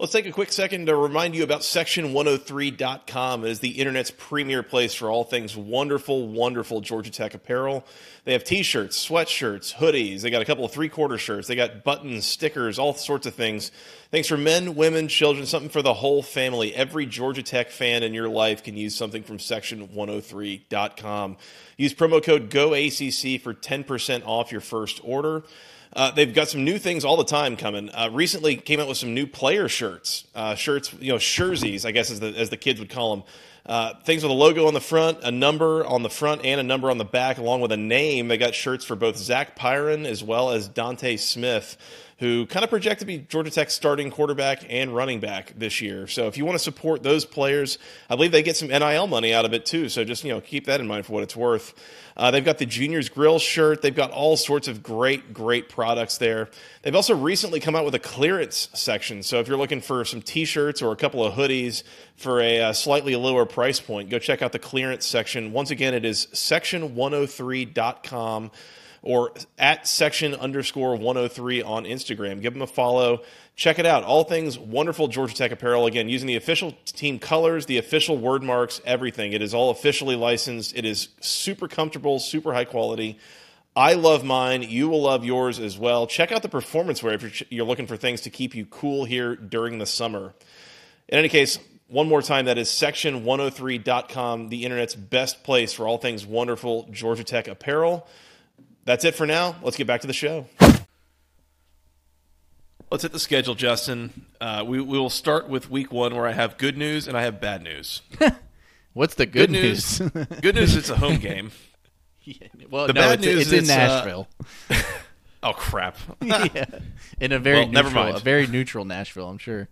Let's take a quick second to remind you about section one oh three dot com. It is the internet's premier place for all things wonderful, wonderful Georgia Tech apparel. They have t-shirts, sweatshirts, hoodies. They got a couple of three-quarter shirts. They got buttons, stickers, all sorts of things. Thanks for men, women, children, something for the whole family. Every Georgia Tech fan in your life can use something from section one oh three dot com. Use promo code GOACC for ten percent off your first order. Uh, they've got some new things all the time coming. Uh, recently came out with some new player shirts, uh, shirts, you know, jerseys, I guess, as the, as the kids would call them. Uh, things with a logo on the front, a number on the front, and a number on the back, along with a name. They got shirts for both Zach Pyron as well as Dante Smith. who kind of project to be Georgia Tech's starting quarterback and running back this year. So if you want to support those players, I believe they get some N I L money out of it too. So just, you know, keep that in mind for what it's worth. Uh, they've got the Juniors Grill shirt. They've got all sorts of great, great products there. They've also recently come out with a clearance section. So if you're looking for some T-shirts or a couple of hoodies for a uh, slightly lower price point, go check out the clearance section. Once again, it is section one oh three dot com or at section underscore one oh three on Instagram. Give them a follow. Check it out. All things wonderful Georgia Tech apparel. Again, using the official team colors, the official word marks, everything. It is all officially licensed. It is super comfortable, super high quality. I love mine. You will love yours as well. Check out the performance wear if you're, you're looking for things to keep you cool here during the summer. In any case, one more time, that is section one oh three dot com, the internet's best place for all things wonderful Georgia Tech apparel. That's it for now. Let's get back to the show. Let's hit the schedule, Justin. Uh, we, we will start with week one, where I have good news and I have bad news. What's the good, good news? news? Good news, it's a home game. Yeah, well, the no, bad it's, news it's is in it's, Nashville. Uh, oh, crap. Yeah. In a very, well, neutral, never mind. a very neutral Nashville, I'm sure.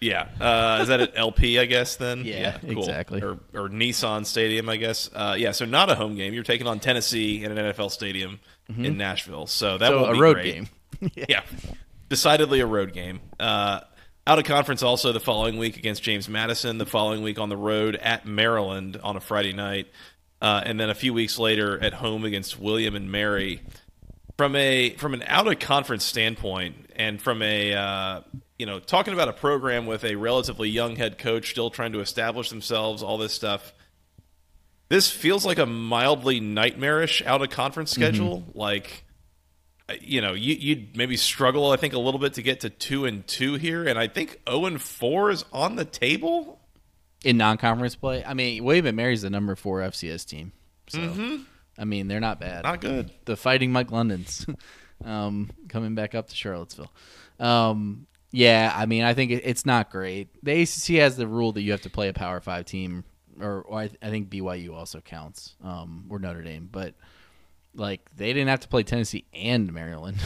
Yeah, uh, is that an L P, I guess, then? Yeah, yeah, cool. Exactly. Or, or Nissan Stadium, I guess. Uh, yeah, so not a home game. You're taking on Tennessee in an N F L stadium mm-hmm. in Nashville. So that so will be a road great. game. Yeah. Yeah, decidedly a road game. Uh, out of conference also the following week against James Madison, the following week on the road at Maryland on a Friday night, uh, and then a few weeks later at home against William and Mary. From a from an out of conference standpoint, and from a uh, you know, talking about a program with a relatively young head coach still trying to establish themselves, all this stuff, this feels like a mildly nightmarish out of conference schedule. Mm-hmm. Like, you know, you, you'd maybe struggle, I think, a little bit to get to two and two here, and I think zero and four is on the table in non conference play. I mean, William and Mary's the number four F C S team, so. Mm-hmm. I mean, they're not bad. Not good. The fighting Mike Londons um, coming back up to Charlottesville. Um, yeah, I mean, I think it, it's not great. The A C C has the rule that you have to play a Power Five team, or, or I, th- I think B Y U also counts, um, or Notre Dame. But, like, they didn't have to play Tennessee and Maryland.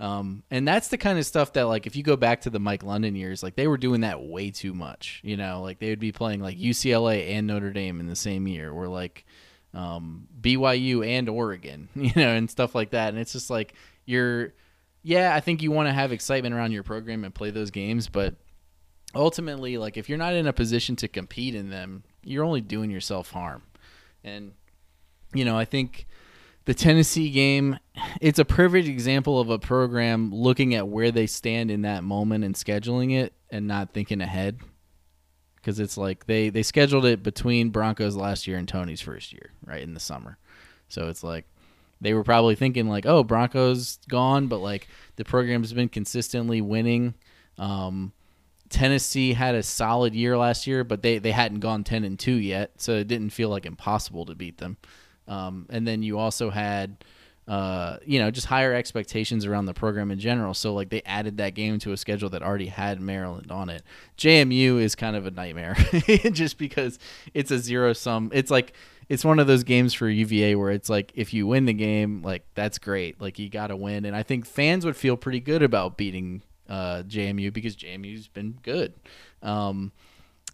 um, and that's the kind of stuff that, like, if you go back to the Mike London years, like, they were doing that way too much. You know, like, they would be playing, like, U C L A and Notre Dame in the same year, or, like, Um, B Y U and Oregon, you know, and stuff like that. And it's just like, you're, yeah, I think you want to have excitement around your program and play those games, but ultimately, like, if you're not in a position to compete in them, you're only doing yourself harm. And, you know, I think the Tennessee game, it's a perfect example of a program looking at where they stand in that moment and scheduling it and not thinking ahead. Because it's like they, they scheduled it between Broncos last year and Tony's first year, right, in the summer. So it's like they were probably thinking, like, oh, Broncos gone, but, like, the program's been consistently winning. Um, Tennessee had a solid year last year, but they, they hadn't gone ten and two yet, so it didn't feel, like, impossible to beat them. Um, and then you also had, uh, you know, just higher expectations around the program in general. So, like, they added that game to a schedule that already had Maryland on it. J M U is kind of a nightmare just because it's a zero sum. It's like, it's one of those games for U V A where it's like, if you win the game, like, that's great. Like, you got to win. And I think fans would feel pretty good about beating uh, J M U because J M U's been good. Um,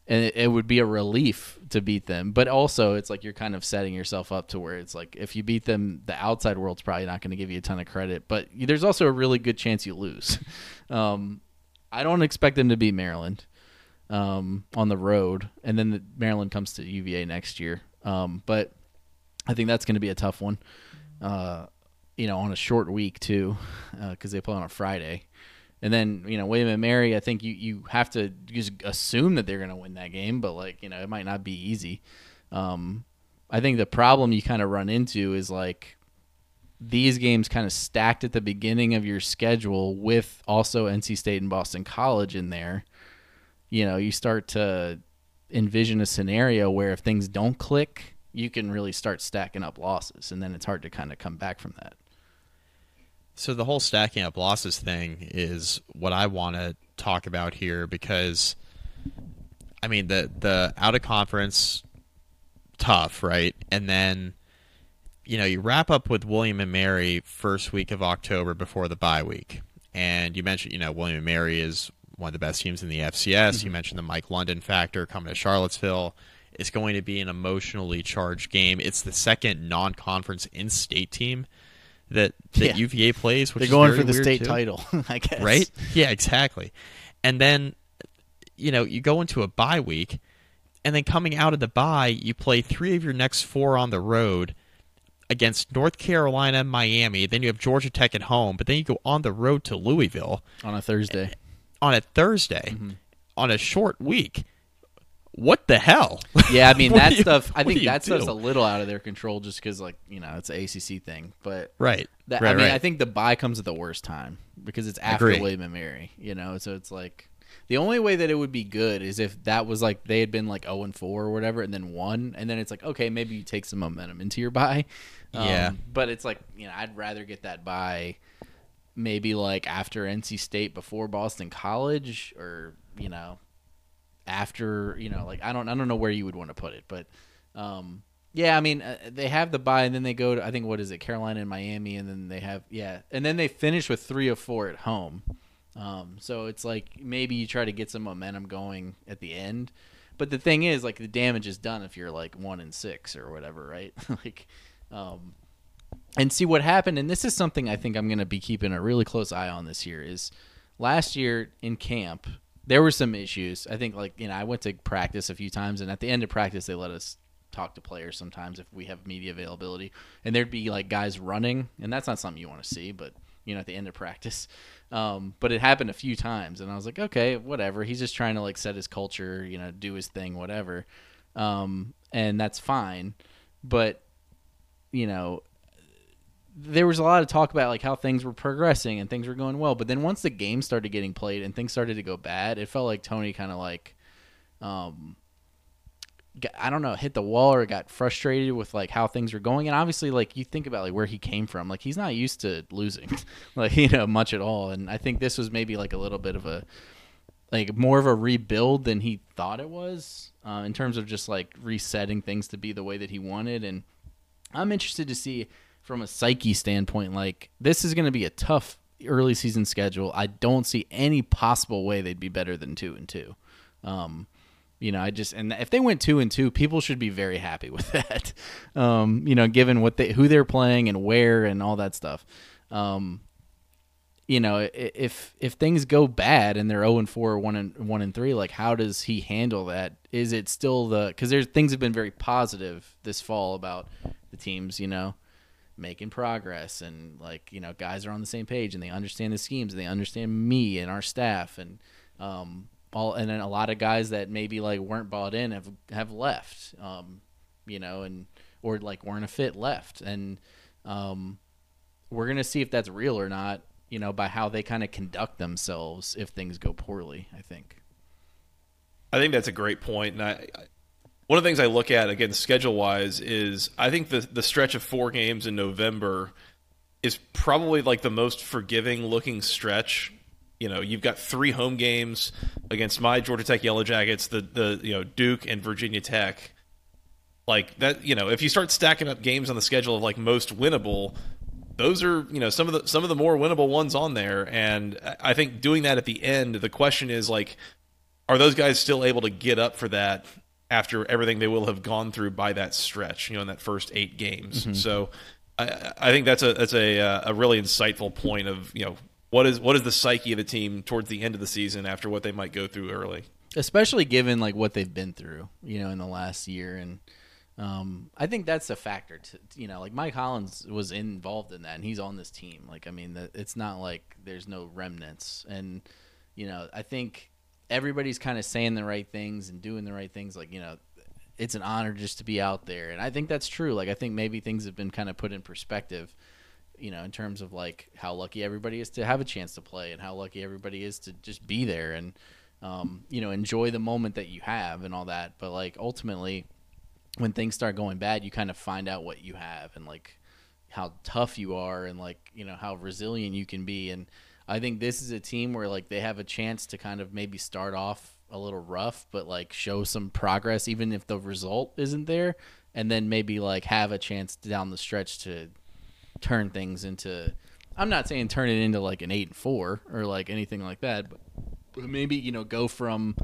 and it, it would be a relief to beat them. But also, it's like you're kind of setting yourself up to where it's like, if you beat them, the outside world's probably not going to give you a ton of credit. But there's also a really good chance you lose. Um, I don't expect them to beat Maryland um, on the road. And then the, Maryland comes to U V A next year. Um, but I think that's going to be a tough one, uh, you know, on a short week too, because uh, they play on a Friday. And then, you know, William and Mary, I think you, you have to just assume that they're going to win that game, but, like, you know, it might not be easy. Um, I think the problem you kind of run into is, like, these games kind of stacked at the beginning of your schedule with also N C State and Boston College in there. You know, you start to envision a scenario where if things don't click, you can really start stacking up losses, and then it's hard to kind of come back from that. So the whole stacking up losses thing is what I want to talk about here because, I mean, the the out-of-conference, tough, right? And then, you know, you wrap up with William and Mary first week of October before the bye week. And you mentioned, you know, William and Mary is one of the best teams in the F C S. Mm-hmm. You mentioned the Mike London factor coming to Charlottesville. It's going to be an emotionally charged game. It's the second non-conference in-state team that that yeah. U V A plays, which they're going is very for the state too. Title, I guess. Right? Yeah, exactly. And then, you know, you go into a bye week, and then coming out of the bye, you play three of your next four on the road against North Carolina, Miami. Then you have Georgia Tech at home, but then you go on the road to Louisville on a Thursday. On a Thursday, mm-hmm. on a short week. What the hell? Yeah, I mean, that you, stuff, I think that do? stuff's a little out of their control just because, like, you know, it's an A C C thing. But right. That, right I mean, right. I think the bye comes at the worst time because it's after Agreed. William and Mary, you know? So it's like the only way that it would be good is if that was like they had been like oh and four or whatever and then won. And then it's like, okay, maybe you take some momentum into your bye. Um, yeah. But it's like, you know, I'd rather get that bye maybe like after N C State, before Boston College, or, you know, after, you know, like I don't I don't know where you would want to put it, but um yeah, I mean, uh, they have the bye and then they go to, I think, what is it, Carolina and Miami, and then they have yeah and then they finish with three or four at home. Um so it's like maybe you try to get some momentum going at the end, but the thing is, like, the damage is done if you're like one and six or whatever, right? Like um and see what happened, and this is something I think I'm going to be keeping a really close eye on this year, is last year in camp there were some issues. I think, like, you know, I went to practice a few times, and at the end of practice, they let us talk to players sometimes if we have media availability. And there'd be, like, guys running, and that's not something you want to see, but, you know, at the end of practice. Um, but it happened a few times, and I was like, okay, whatever. He's just trying to, like, set his culture, you know, do his thing, whatever. Um, and that's fine. But, you know, there was a lot of talk about like how things were progressing and things were going well, but then once the game started getting played and things started to go bad, it felt like Tony kind of like, um, got, I don't know, hit the wall or got frustrated with like how things were going. And obviously, like, you think about like where he came from, like he's not used to losing, like, you know, much at all. And I think this was maybe like a little bit of a, like more of a rebuild than he thought it was, uh, in terms of just like resetting things to be the way that he wanted. And I'm interested to see, from a psyche standpoint, like, this is going to be a tough early season schedule. I don't see any possible way they'd be better than two and two. Um, you know, I just, and if they went two and two, people should be very happy with that. Um, you know, given what they, who they're playing and where and all that stuff. Um, you know, if, if things go bad and they're oh and four or one and one and three, like, how does he handle that? Is it still the, cause there's things have been very positive this fall about the teams, you know, making progress, and like, you know, guys are on the same page and they understand the schemes and they understand me and our staff, and um all, and then a lot of guys that maybe like weren't bought in have have left, um you know, and or like weren't a fit left, and um we're gonna see if that's real or not, you know, by how they kind of conduct themselves if things go poorly. I think I think that's a great point, and I, I one of the things I look at, again, schedule-wise, is I think the the stretch of four games in November is probably like the most forgiving-looking stretch. You know, you've got three home games against my Georgia Tech Yellow Jackets, the the you know Duke and Virginia Tech. Like that, you know, if you start stacking up games on the schedule of like most winnable, those are, you know, some of the some of the more winnable ones on there. And I think doing that at the end, the question is like, are those guys still able to get up for that after everything they will have gone through by that stretch, you know, in that first eight games? Mm-hmm. So I, I think that's a that's a a really insightful point of, you know, what is what is the psyche of the team towards the end of the season after what they might go through early, especially given like what they've been through, you know, in the last year. And um, I think that's a factor to, you know, like Mike Hollins was involved in that, and he's on this team. Like, I mean, the, it's not like there's no remnants, and you know, I think everybody's kind of saying the right things and doing the right things. Like, you know, it's an honor just to be out there. And I think that's true. Like, I think maybe things have been kind of put in perspective, you know, in terms of like how lucky everybody is to have a chance to play and how lucky everybody is to just be there and, um, you know, enjoy the moment that you have and all that. But like, ultimately when things start going bad, you kind of find out what you have and like how tough you are and like, you know, how resilient you can be. And I think this is a team where, like, they have a chance to kind of maybe start off a little rough, but, like, show some progress even if the result isn't there, and then maybe, like, have a chance down the stretch to turn things into I'm not saying turn it into like an eight and four or like anything like that, but maybe, you know, go from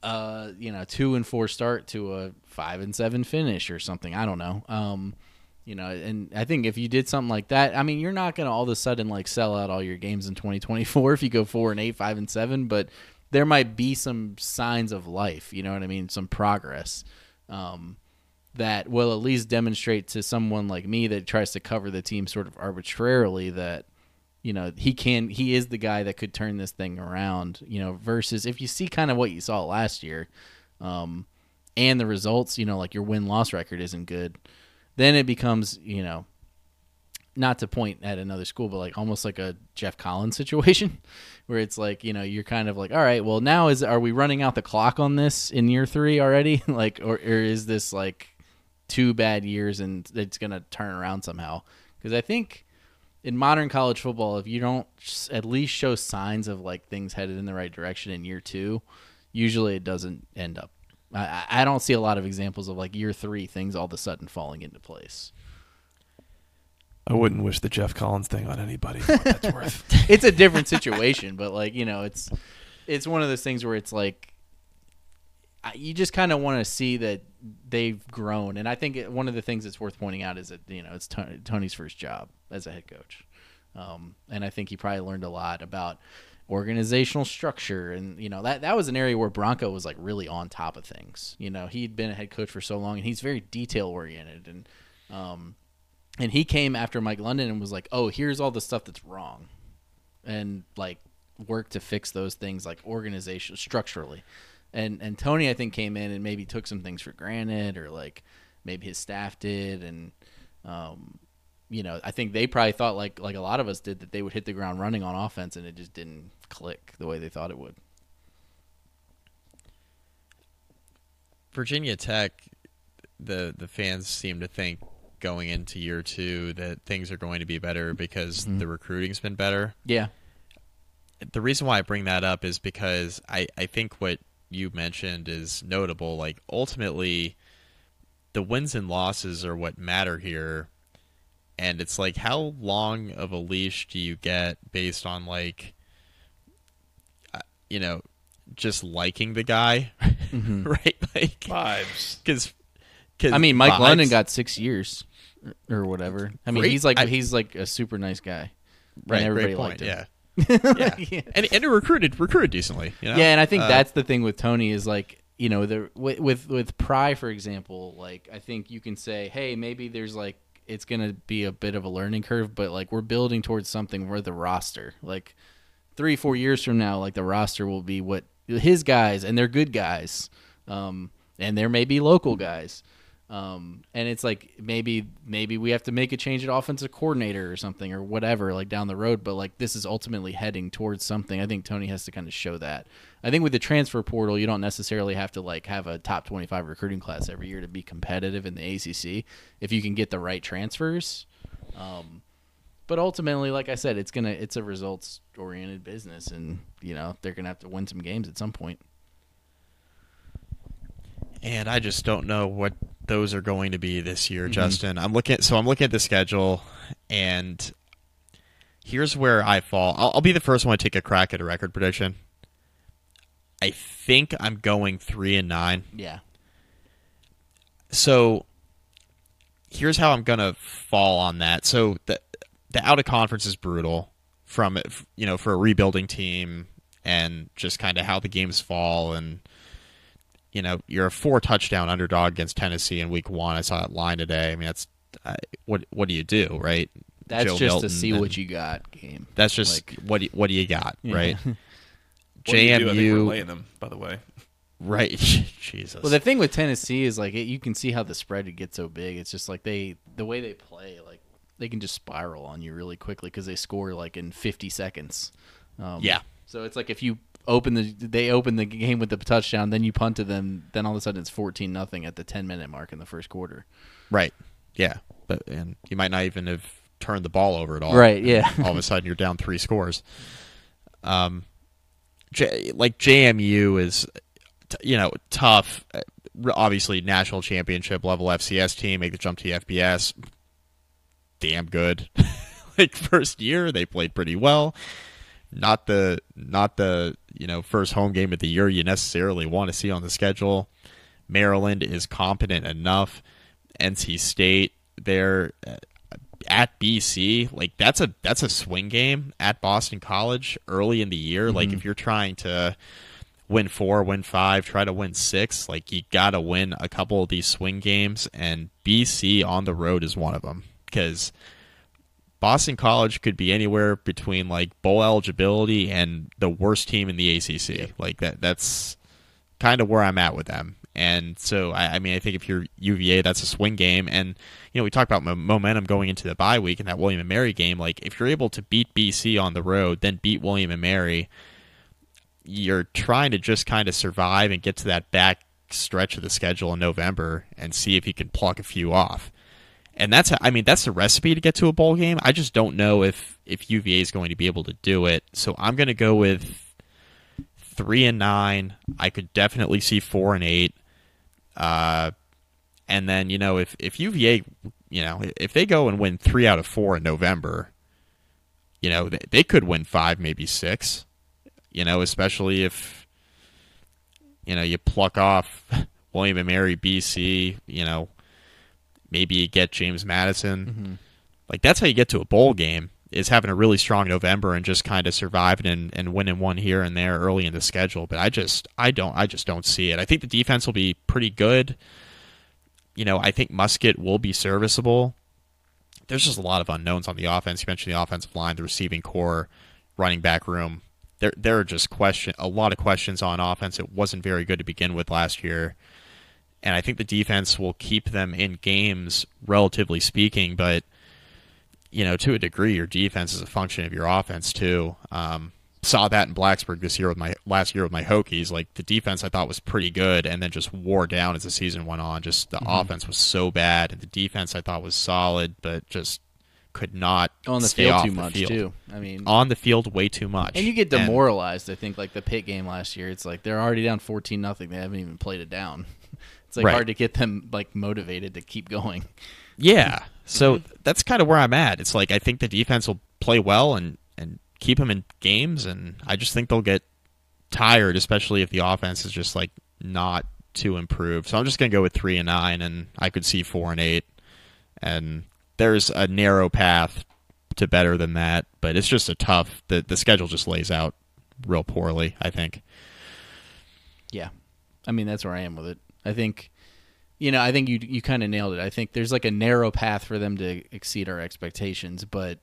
uh you know two and four start to a five and seven finish or something. I don't know. Um, you know, and I think if you did something like that, I mean, you're not going to all of a sudden like sell out all your games in twenty twenty-four if you go four and eight, five and seven, but there might be some signs of life. You know what I mean? Some progress. Um, that will at least demonstrate to someone like me that tries to cover the team sort of arbitrarily that, you know, he can, he is the guy that could turn this thing around, you know, versus if you see kind of what you saw last year, um, and the results, you know, like your win-loss record isn't good, then it becomes, you know, not to point at another school, but like almost like a Jeff Collins situation where it's like, you know, you're kind of like, all right, well now is, are we running out the clock on this in year three already? Like, or, or is this like two bad years and it's going to turn around somehow? Because I think in modern college football, if you don't at least show signs of like things headed in the right direction in year two, usually it doesn't end up. I, I don't see a lot of examples of like year three things all of a sudden falling into place. I wouldn't wish the Jeff Collins thing on anybody, for what that's worth. It's a different situation, but like, you know, it's it's one of those things where it's like you just kind of want to see that they've grown. And I think it, one of the things that's worth pointing out is that, you know, it's Tony, Tony's first job as a head coach. Um, and I think he probably learned a lot about organizational structure. And, you know, that, that was an area where Bronco was like really on top of things. You know, he'd been a head coach for so long and he's very detail oriented. And, um, and he came after Mike London and was like, oh, here's all the stuff that's wrong. And like work to fix those things, like organization structurally. And and Tony, I think, came in and maybe took some things for granted, or like maybe his staff did. And, um, you know, I think they probably thought like like a lot of us did that they would hit the ground running on offense, and it just didn't click the way they thought it would. Virginia Tech, the the fans seem to think going into year two that things are going to be better because mm-hmm. the recruiting's been better. Yeah. The reason why I bring that up is because I, I think what you mentioned is notable. Like ultimately the wins and losses are what matter here, and it's like how long of a leash do you get based on like you know just liking the guy mm-hmm. right like vibes because I mean Mike vibes. London got six years or whatever. I mean great. he's like I, he's like a super nice guy right and everybody point, liked him. Yeah. yeah. yeah, and and recruited recruited decently. You know? Yeah, and I think uh, that's the thing with Tony is like you know the with, with with Pry, for example, like I think you can say, hey, maybe there's like it's gonna be a bit of a learning curve, but like we're building towards something where the roster, like three four years from now, like the roster will be what his guys, and they're good guys, um, and there may be local guys. Um, and it's like, maybe, maybe we have to make a change at offensive coordinator or something or whatever, like down the road, but like, this is ultimately heading towards something. I think Tony has to kind of show that. I think with the transfer portal, you don't necessarily have to like have a top twenty-five recruiting class every year to be competitive in the A C C if you can get the right transfers. Um, but ultimately, like I said, it's going to, it's a results oriented business, and you know, they're going to have to win some games at some point. And I just don't know what those are going to be this year, mm-hmm. Justin. I'm looking, at, so I'm looking at the schedule, and here's where I fall. I'll, I'll be the first one to take a crack at a record prediction. I think I'm going three and nine. Yeah. So here's how I'm gonna fall on that. So the the out of conference is brutal from you know for a rebuilding team, and just kind of how the games fall and. You know, you're a four-touchdown underdog against Tennessee in week one. I saw that line today. I mean, that's I, what what do you do, right? That's Joe just Milton to see what you got game. That's just like, what, do, what do you got, yeah. right? J M U. Do you do? I think we're laying them, by the way. Right. Jesus. Well, the thing with Tennessee is, like, it, you can see how the spread would get so big. It's just, like, they the way they play, like, they can just spiral on you really quickly because they score, like, in fifty seconds. Um, yeah. So it's like if you – Open the they open the game with the touchdown, then you punt to them, then all of a sudden it's fourteen nothing at the ten minute mark in the first quarter. Right. Yeah. But and you might not even have turned the ball over at all. Right. Yeah. All of a sudden you're down three scores. Um, J, like J M U is, you know, tough. Obviously, national championship level F C S team, make the jump to the F B S. Damn good. like first year. They played pretty well. Not the not the you know first home game of the year you necessarily want to see on the schedule. Maryland is competent enough. N C State there at B C, like that's a that's a swing game at Boston College early in the year. Mm-hmm. Like if you're trying to win four, win five, try to win six, like you gotta win a couple of these swing games, and B C on the road is one of them, because Boston College could be anywhere between like bowl eligibility and the worst team in the A C C. Like that that's kind of where I'm at with them. And so, I, I mean, I think if you're U V A, that's a swing game. And, you know, we talk about m- momentum going into the bye week and that William and Mary game. Like, if you're able to beat B C on the road, then beat William and Mary, you're trying to just kind of survive and get to that back stretch of the schedule in November and see if you can pluck a few off. And that's, I mean, that's the recipe to get to a bowl game. I just don't know if, if U V A is going to be able to do it. So I'm going to go with three and nine. I could definitely see four and eight. Uh, and then, you know, if, if U V A, you know, if they go and win three out of four in November, you know, they, they could win five, maybe six, you know, especially if, you know, you pluck off William and Mary, B C, you know, maybe you get James Madison. Mm-hmm. Like that's how you get to a bowl game, is having a really strong November and just kind of surviving and, and winning one here and there early in the schedule. But I just, I don't, I just don't see it. I think the defense will be pretty good. You know, I think Muskett will be serviceable. There's just a lot of unknowns on the offense. You mentioned the offensive line, the receiving core, running back room. There, there are just question, a lot of questions on offense. It wasn't very good to begin with last year. And I think the defense will keep them in games, relatively speaking, but you know, to a degree, your defense is a function of your offense too. Um, saw that in Blacksburg this year with my last year with my Hokies. Like the defense, I thought was pretty good, and then just wore down as the season went on. Just the mm-hmm. offense was so bad, and the defense I thought was solid, but just could not on the stay field off too the much field. Too. I mean, on the field way too much, and you get demoralized. And I think like the Pitt game last year, it's like they're already down fourteen nothing. They haven't even played it down. It's like right. hard to get them like motivated to keep going. Yeah. So that's kind of where I'm at. It's like I think the defense will play well and, and keep them in games, and I just think they'll get tired, especially if the offense is just like not too improved. So I'm just going to go with three and nine, and I could see four and eight. And there's a narrow path to better than that, but it's just a tough. The the schedule just lays out real poorly, I think. Yeah, I mean that's where I am with it. I think. You know, I think you you kind of nailed it. I think there's like a narrow path for them to exceed our expectations, but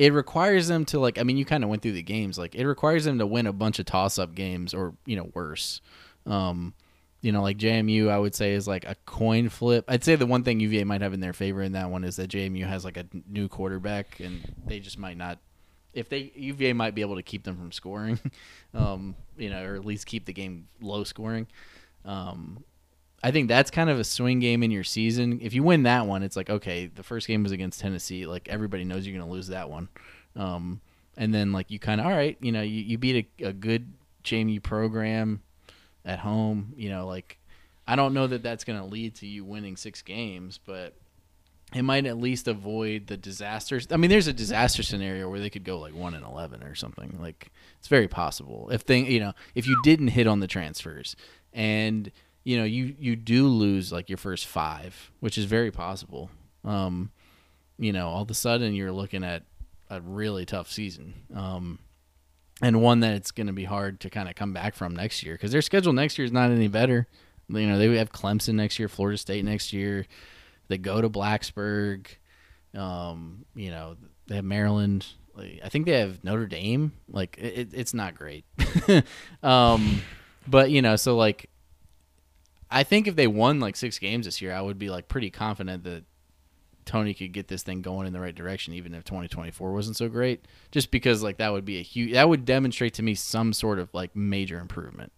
it requires them to like. I mean, you kind of went through the games. Like, it requires them to win a bunch of toss-up games, or you know, worse. Um, you know, like J M U, I would say is like a coin flip. I'd say the one thing U V A might have in their favor in that one is that J M U has like a new quarterback, and they just might not. If they U V A might be able to keep them from scoring, um, you know, or at least keep the game low scoring. Um, I think that's kind of a swing game in your season. If you win that one, it's like, okay, the first game was against Tennessee. Like, everybody knows you're going to lose that one. Um, and then, like, you kind of, all right, you know, you, you beat a, a good J M U program at home. You know, like, I don't know that that's going to lead to you winning six games, but it might at least avoid the disasters. I mean, there's a disaster scenario where they could go, like, one and eleven or something. Like, it's very possible. If they, you know, if you didn't hit on the transfers and – you know, you, you do lose, like, your first five, which is very possible. Um, you know, all of a sudden you're looking at a really tough season, um, and one that it's going to be hard to kind of come back from next year, because their schedule next year is not any better. You know, they have Clemson next year, Florida State next year. They go to Blacksburg. Um, you know, they have Maryland. Like, I think they have Notre Dame. Like, it, it's not great. um, but, you know, so, like, I think if they won like six games this year, I would be like pretty confident that Tony could get this thing going in the right direction, even if twenty twenty-four wasn't so great, just because like that would be a huge, that would demonstrate to me some sort of like major improvement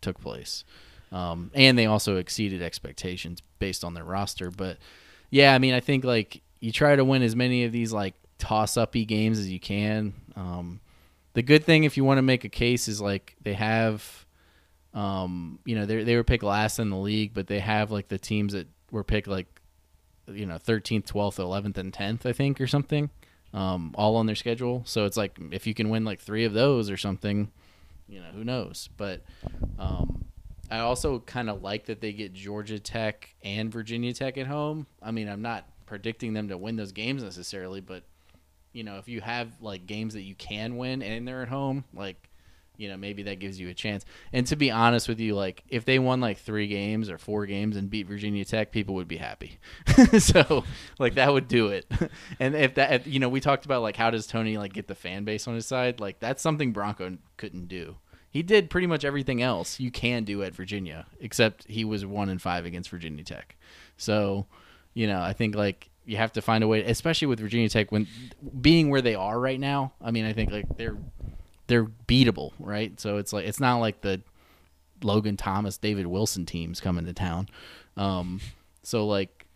took place. Um, and they also exceeded expectations based on their roster. But yeah, I mean, I think like you try to win as many of these like toss uppy games as you can. Um, the good thing, if you want to make a case, is like they have, Um, you know, they they were picked last in the league, but they have like the teams that were picked like, you know, thirteenth, twelfth, eleventh, and tenth, I think, or something. um, all on their schedule. So it's like if you can win like three of those or something, you know, who knows. But um, I also kind of like that they get Georgia Tech and Virginia Tech at home. I mean, I'm not predicting them to win those games necessarily, but, you know, if you have like games that you can win and they're at home, like, you know, maybe that gives you a chance. And to be honest with you, like, if they won like three games or four games and beat Virginia Tech, people would be happy. So, like, that would do it. And if that, if, you know, we talked about, like, how does Tony, like, get the fan base on his side? Like, that's something Bronco couldn't do. He did pretty much everything else you can do at Virginia, except he was one and five against Virginia Tech. So, you know, I think, like, you have to find a way, especially with Virginia Tech, when being where they are right now. I mean, I think, like, they're – they're beatable, right? So it's like, it's not like the Logan Thomas, David Wilson teams coming to town. Um, so like,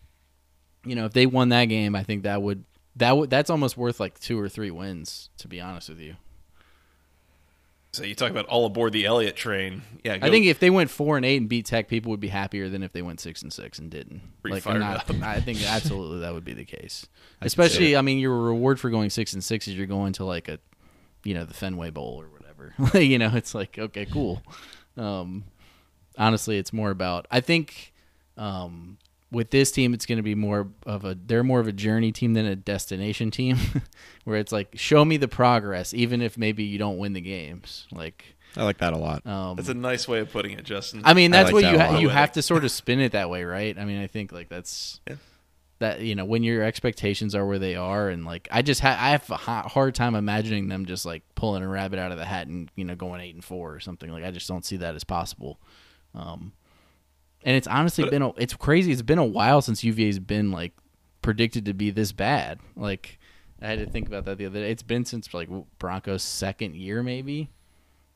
you know, if they won that game, I think that would, that would, that's almost worth like two or three wins, to be honest with you. So you talk about all aboard the Elliott train. Yeah. Go. I think if they went four and eight and beat Tech, people would be happier than if they went six and six and didn't. Pretty like, not, I think absolutely that would be the case. I Especially, I mean, your reward for going six and six is you're going to like a, you know, the Fenway Bowl or whatever. You know, it's like, okay, cool. Um, honestly, it's more about, I think um, with this team, it's going to be more of a, they're more of a journey team than a destination team where it's like, show me the progress, even if maybe you don't win the games. Like, I like that a lot. Um, that's a nice way of putting it, Justin. I mean, that's I like what that you, ha- you have to sort of spin it that way, right? I mean, I think like that's... Yeah. That, you know, when your expectations are where they are, and like I just ha- I have a hard time imagining them just like pulling a rabbit out of the hat and, you know, going eight and four or something. Like I just don't see that as possible. Um, and it's honestly but, been a, it's crazy. It's been a while since U V A's been like predicted to be this bad. Like I had to think about that the other day. It's been since like Broncos' second year maybe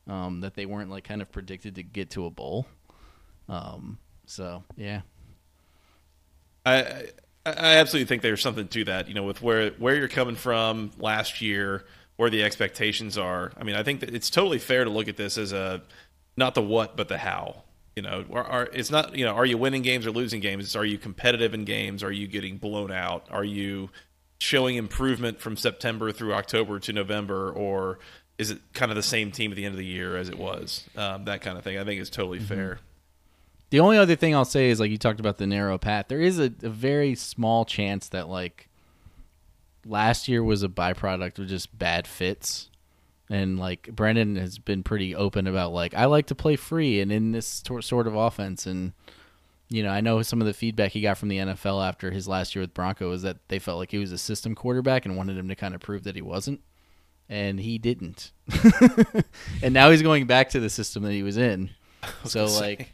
um, that they weren't like kind of predicted to get to a bowl. Um, so yeah, I. I I absolutely think there's something to that, you know, with where where you're coming from last year, where the expectations are. I mean, I think that it's totally fair to look at this as a not the what but the how. You know, are, are, it's not, you know, are you winning games or losing games? It's are you competitive in games? Are you getting blown out? Are you showing improvement from September through October to November, or is it kind of the same team at the end of the year as it was? Um, that kind of thing, I think, is totally mm-hmm. fair. The only other thing I'll say is, like, you talked about the narrow path. There is a, a very small chance that, like, last year was a byproduct of just bad fits. And, like, Brennan has been pretty open about, like, I like to play free and in this tor- sort of offense. And, you know, I know some of the feedback he got from the N F L after his last year with Bronco was that they felt like he was a system quarterback and wanted him to kind of prove that he wasn't. And he didn't. And now he's going back to the system that he was in. Was so, like... Say.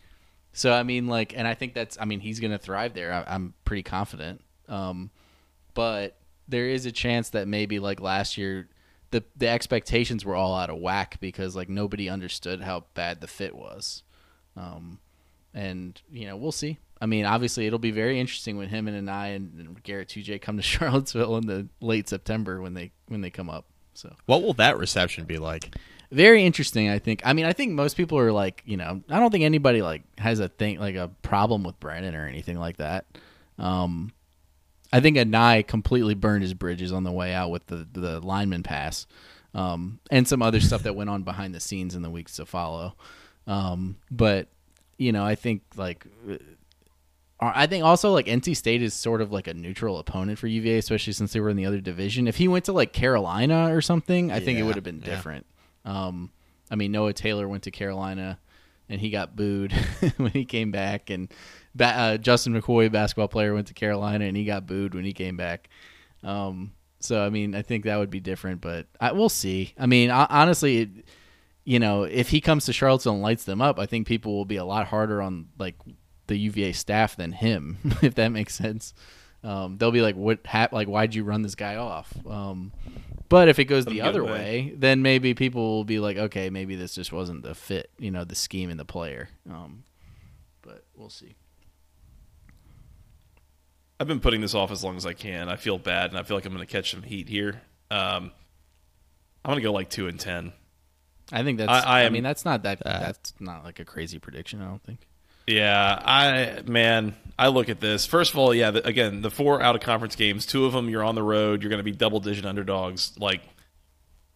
So, I mean, like, and I think that's, I mean, he's going to thrive there. I, I'm pretty confident. Um, but there is a chance that maybe, like, last year the the expectations were all out of whack because, like, nobody understood how bad the fit was. Um, and, you know, we'll see. I mean, obviously, it'll be very interesting when him and I and, and Garrett two J come to Charlottesville in the late September when they when they come up. So, what will that reception be like? Very interesting, I think. I mean, I think most people are like, you know, I don't think anybody like has a thing like a problem with Brennan or anything like that. Um, I think Anai completely burned his bridges on the way out with the the lineman pass, um, and some other stuff that went on behind the scenes in the weeks to follow. Um, but you know, I think like I think also like N C State is sort of like a neutral opponent for U V A, especially since they were in the other division. If he went to like Carolina or something, I yeah, think it would have been different. Yeah. Um, I mean, Noah Taylor went to Carolina and he got booed when he came back, and ba- uh, Justin McCoy, basketball player, went to Carolina and he got booed when he came back. Um, so, I mean, I think that would be different, but I, we'll see. I mean, I, honestly, it, you know, if he comes to Charlottesville and lights them up, I think people will be a lot harder on like the U V A staff than him, if that makes sense. Um, they'll be like, what hap- like, why'd you run this guy off? Um, But if it goes the other way. way, then maybe people will be like, okay, maybe this just wasn't the fit, you know, the scheme and the player. Um, but we'll see. I've been putting this off as long as I can. I feel bad, and I feel like I'm going to catch some heat here. Um, I'm going to go like two and ten. I think that's. I, I, am, I mean, that's not that. Uh, that's not like a crazy prediction. I don't think. Yeah, I man, I look at this. First of all, yeah, the, again, the four out-of-conference games, two of them you're on the road. You're going to be double-digit underdogs. Like,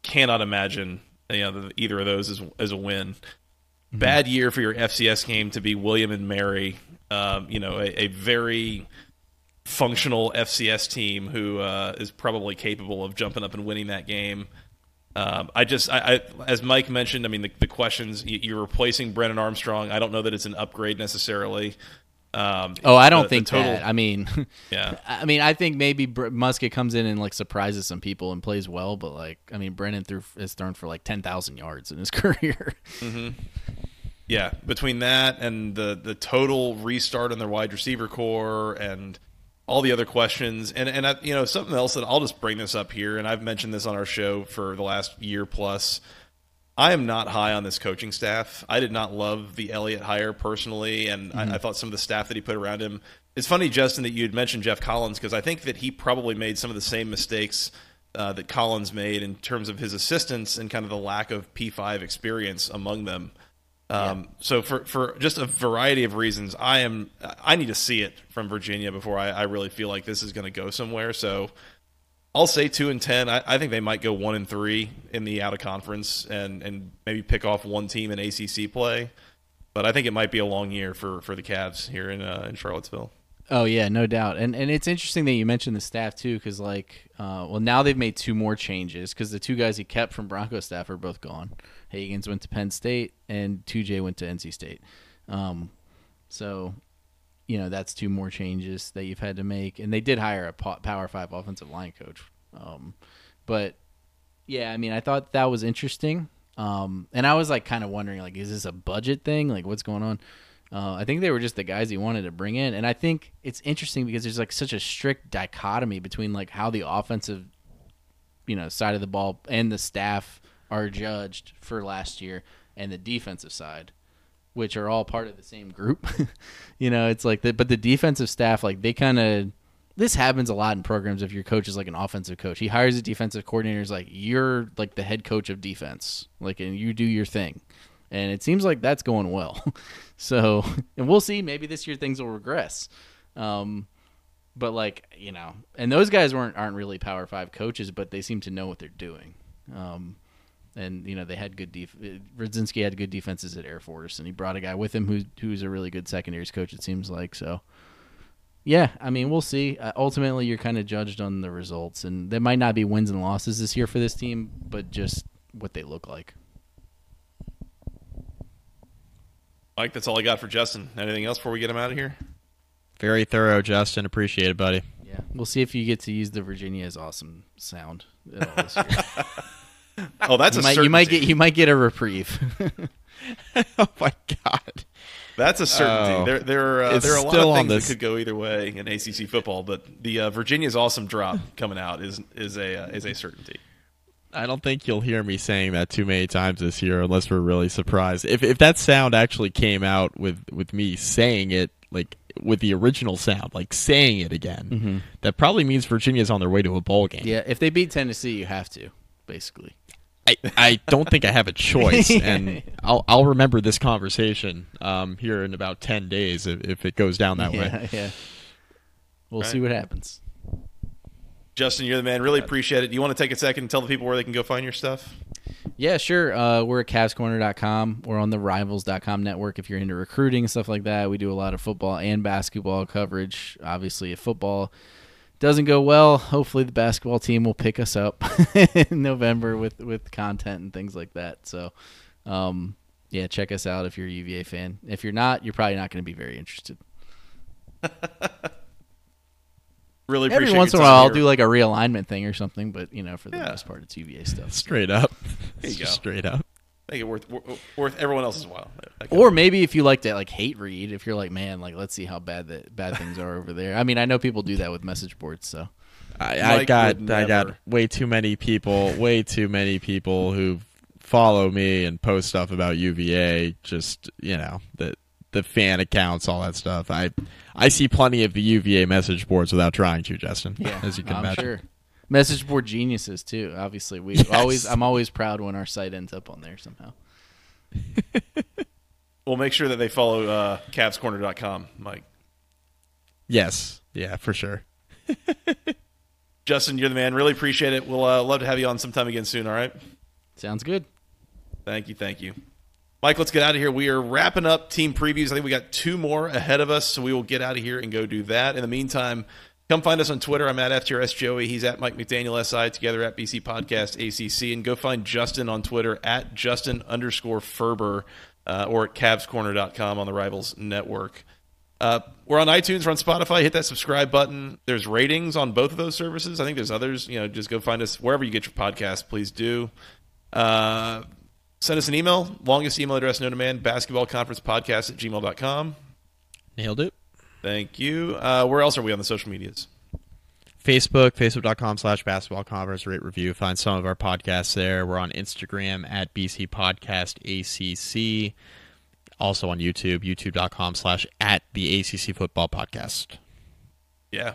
cannot imagine you know, the, either of those as, as a win. Mm-hmm. Bad year for your F C S game to be William and Mary. Um, you know, a, a very functional F C S team who uh, is probably capable of jumping up and winning that game. Um, I just, I, I, as Mike mentioned, I mean, the, the questions, you, you're replacing Brennan Armstrong. I don't know that it's an upgrade necessarily. Um, oh, I don't the, think the total, that. I mean, yeah. I mean, I think maybe Muskett comes in and like surprises some people and plays well, but like, I mean, Brennan threw has thrown for like ten thousand yards in his career. Mm-hmm. Yeah. Between that and the, the total restart on their wide receiver core and all the other questions, and and I, you know, something else that I'll just bring this up here, and I've mentioned this on our show for the last year plus. I am not high on this coaching staff. I did not love the Elliott hire personally, and mm-hmm. I, I thought some of the staff that he put around him. It's funny, Justin, that you had mentioned Jeff Collins, because I think that he probably made some of the same mistakes uh, that Collins made in terms of his assistants and kind of the lack of P five experience among them. Um, yeah. So for, for just a variety of reasons, I am I need to see it from Virginia before I, I really feel like this is going to go somewhere. So I'll say two and ten. I, I think they might go one and three in the out of conference and, and maybe pick off one team in A C C play. But I think it might be a long year for, for the Cavs here in uh, in Charlottesville. Oh yeah, no doubt. And and it's interesting that you mentioned the staff too, because like, uh, well now they've made two more changes because the two guys he kept from Bronco staff are both gone. Higgins went to Penn State, and two J went to N C State. Um, so, you know, that's two more changes that you've had to make. And they did hire a Power five offensive line coach. Um, but, yeah, I mean, I thought that was interesting. Um, and I was, like, kind of wondering, like, is this a budget thing? Like, what's going on? Uh, I think they were just the guys he wanted to bring in. And I think it's interesting because there's, like, such a strict dichotomy between, like, how the offensive, you know, side of the ball and the staff – are judged for last year, and the defensive side, which are all part of the same group. You know, it's like that, but the defensive staff, like they kind of, this happens a lot in programs. If your coach is like an offensive coach, he hires a defensive coordinator, is like, you're like the head coach of defense, like, and you do your thing. And it seems like that's going well. So, and we'll see, maybe this year things will regress. Um, but like, you know, and those guys weren't, aren't really Power Five coaches, but they seem to know what they're doing. Um, And, you know, they had good def- – Radzinski had good defenses at Air Force, and he brought a guy with him who who's a really good secondaries coach, it seems like. So, yeah, I mean, we'll see. Uh, ultimately, you're kind of judged on the results, and there might not be wins and losses this year for this team, but just what they look like. Mike, that's all I got for Justin. Anything else before we get him out of here? Very thorough, Justin. Appreciate it, buddy. Yeah, we'll see if you get to use the Virginia is awesome sound at all this year. Oh, that's you a might, certainty. You might get you might get a reprieve. Oh my God, that's a certainty. Oh, there there, uh, there are a lot of things that could go either way in A C C football, but the uh, Virginia's awesome drop coming out is is a uh, is a certainty. I don't think you'll hear me saying that too many times this year, unless we're really surprised. If if that sound actually came out with, with me saying it, like with the original sound, like saying it again, mm-hmm. that probably means Virginia's on their way to a bowl game. Yeah, if they beat Tennessee, you have to. Basically, I, I don't think I have a choice, and I'll I'll remember this conversation um, here in about ten days if, if it goes down that yeah, way. Yeah, we'll right. see what happens. Justin, you're the man. Really appreciate it. Do you want to take a second and tell the people where they can go find your stuff? Yeah, sure. Uh, we're at Cavs Corner dot com. We're on the Rivals dot com network if you're into recruiting and stuff like that. We do a lot of football and basketball coverage. Obviously, if football doesn't go well, hopefully the basketball team will pick us up in November with, with content and things like that. So, um, yeah, check us out if you're a U V A fan. If you're not, you're probably not going to be very interested. Really appreciate Every once in a while, I'll do like a realignment thing or something, but, you know, for the yeah. most part, it's U V A stuff. Straight up. There you go. Straight up. Make it worth worth everyone else's while. Or maybe if you like to like hate read, if you're like, man, like let's see how bad the bad things are over there. I mean, I know people do that with message boards. So I, I got I got way too many people, way too many people who follow me and post stuff about U V A. Just you know the the fan accounts, all that stuff. I I see plenty of the U V A message boards without trying to, Justin. Yeah, as you can I'm imagine. Sure. Message board geniuses too. Obviously, we yes. always. I'm always proud when our site ends up on there somehow. We'll make sure that they follow uh, Cavs Corner dot com, Mike. Yes. Yeah, for sure. Justin, you're the man. Really appreciate it. We'll uh, love to have you on sometime again soon, all right? Sounds good. Thank you, thank you. Mike, let's get out of here. We are wrapping up team previews. I think we got two more ahead of us, so we will get out of here and go do that. In the meantime, come find us on Twitter. I'm at F T R S Joey. He's at Mike McDaniel S I, together at B C Podcast A C C. And go find Justin on Twitter at Justin underscore Ferber uh, or at Cavs Corner dot com on the Rivals Network. Uh, we're on iTunes. We're on Spotify. Hit that subscribe button. There's ratings on both of those services. I think there's others. You know, just go find us wherever you get your podcast. Please do. Uh, send us an email. Longest email address known to man, basketball conference podcast at gmail dot com. Nailed it. Thank you. Uh, where else are we on the social medias? Facebook, facebook.com slash basketball conference, rate review. Find some of our podcasts there. We're on Instagram at B C Podcast A C C. Also on YouTube, youtube.com slash at the ACC Football Podcast. Yeah.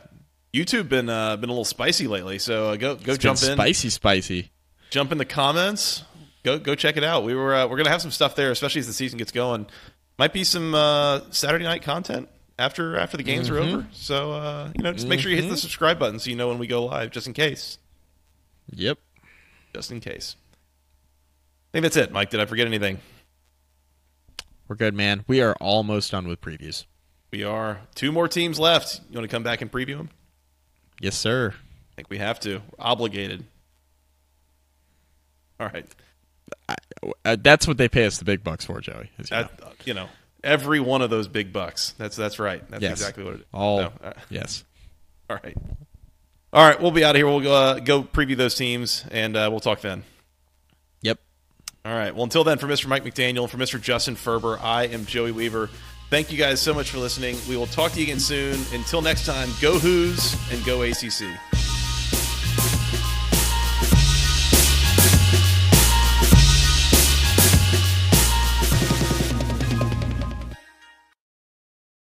YouTube been uh, been a little spicy lately, so uh, go go it's jump been in. Spicy, spicy. Jump in the comments. Go go check it out. We were uh, we're gonna have some stuff there, especially as the season gets going. Might be some uh, Saturday night content. After after the games mm-hmm. are over. So, uh, you know, just make mm-hmm. sure you hit the subscribe button so you know when we go live, just in case. Yep. Just in case. I think that's it, Mike. Did I forget anything? We're good, man. We are almost done with previews. We are. Two more teams left. You want to come back and preview them? Yes, sir. I think we have to. We're obligated. All right. I, I, that's what they pay us the big bucks for, Joey. You know. I, you know. Every one of those big bucks. That's that's right. That's yes. exactly what it is. All no. uh, yes. All right. All right. We'll be out of here. We'll go uh, go preview those teams, and uh, we'll talk then. Yep. All right. Well, until then, for Mister Mike McDaniel, for Mister Justin Ferber, I am Joey Weaver. Thank you guys so much for listening. We will talk to you again soon. Until next time, go Hoos and go A C C.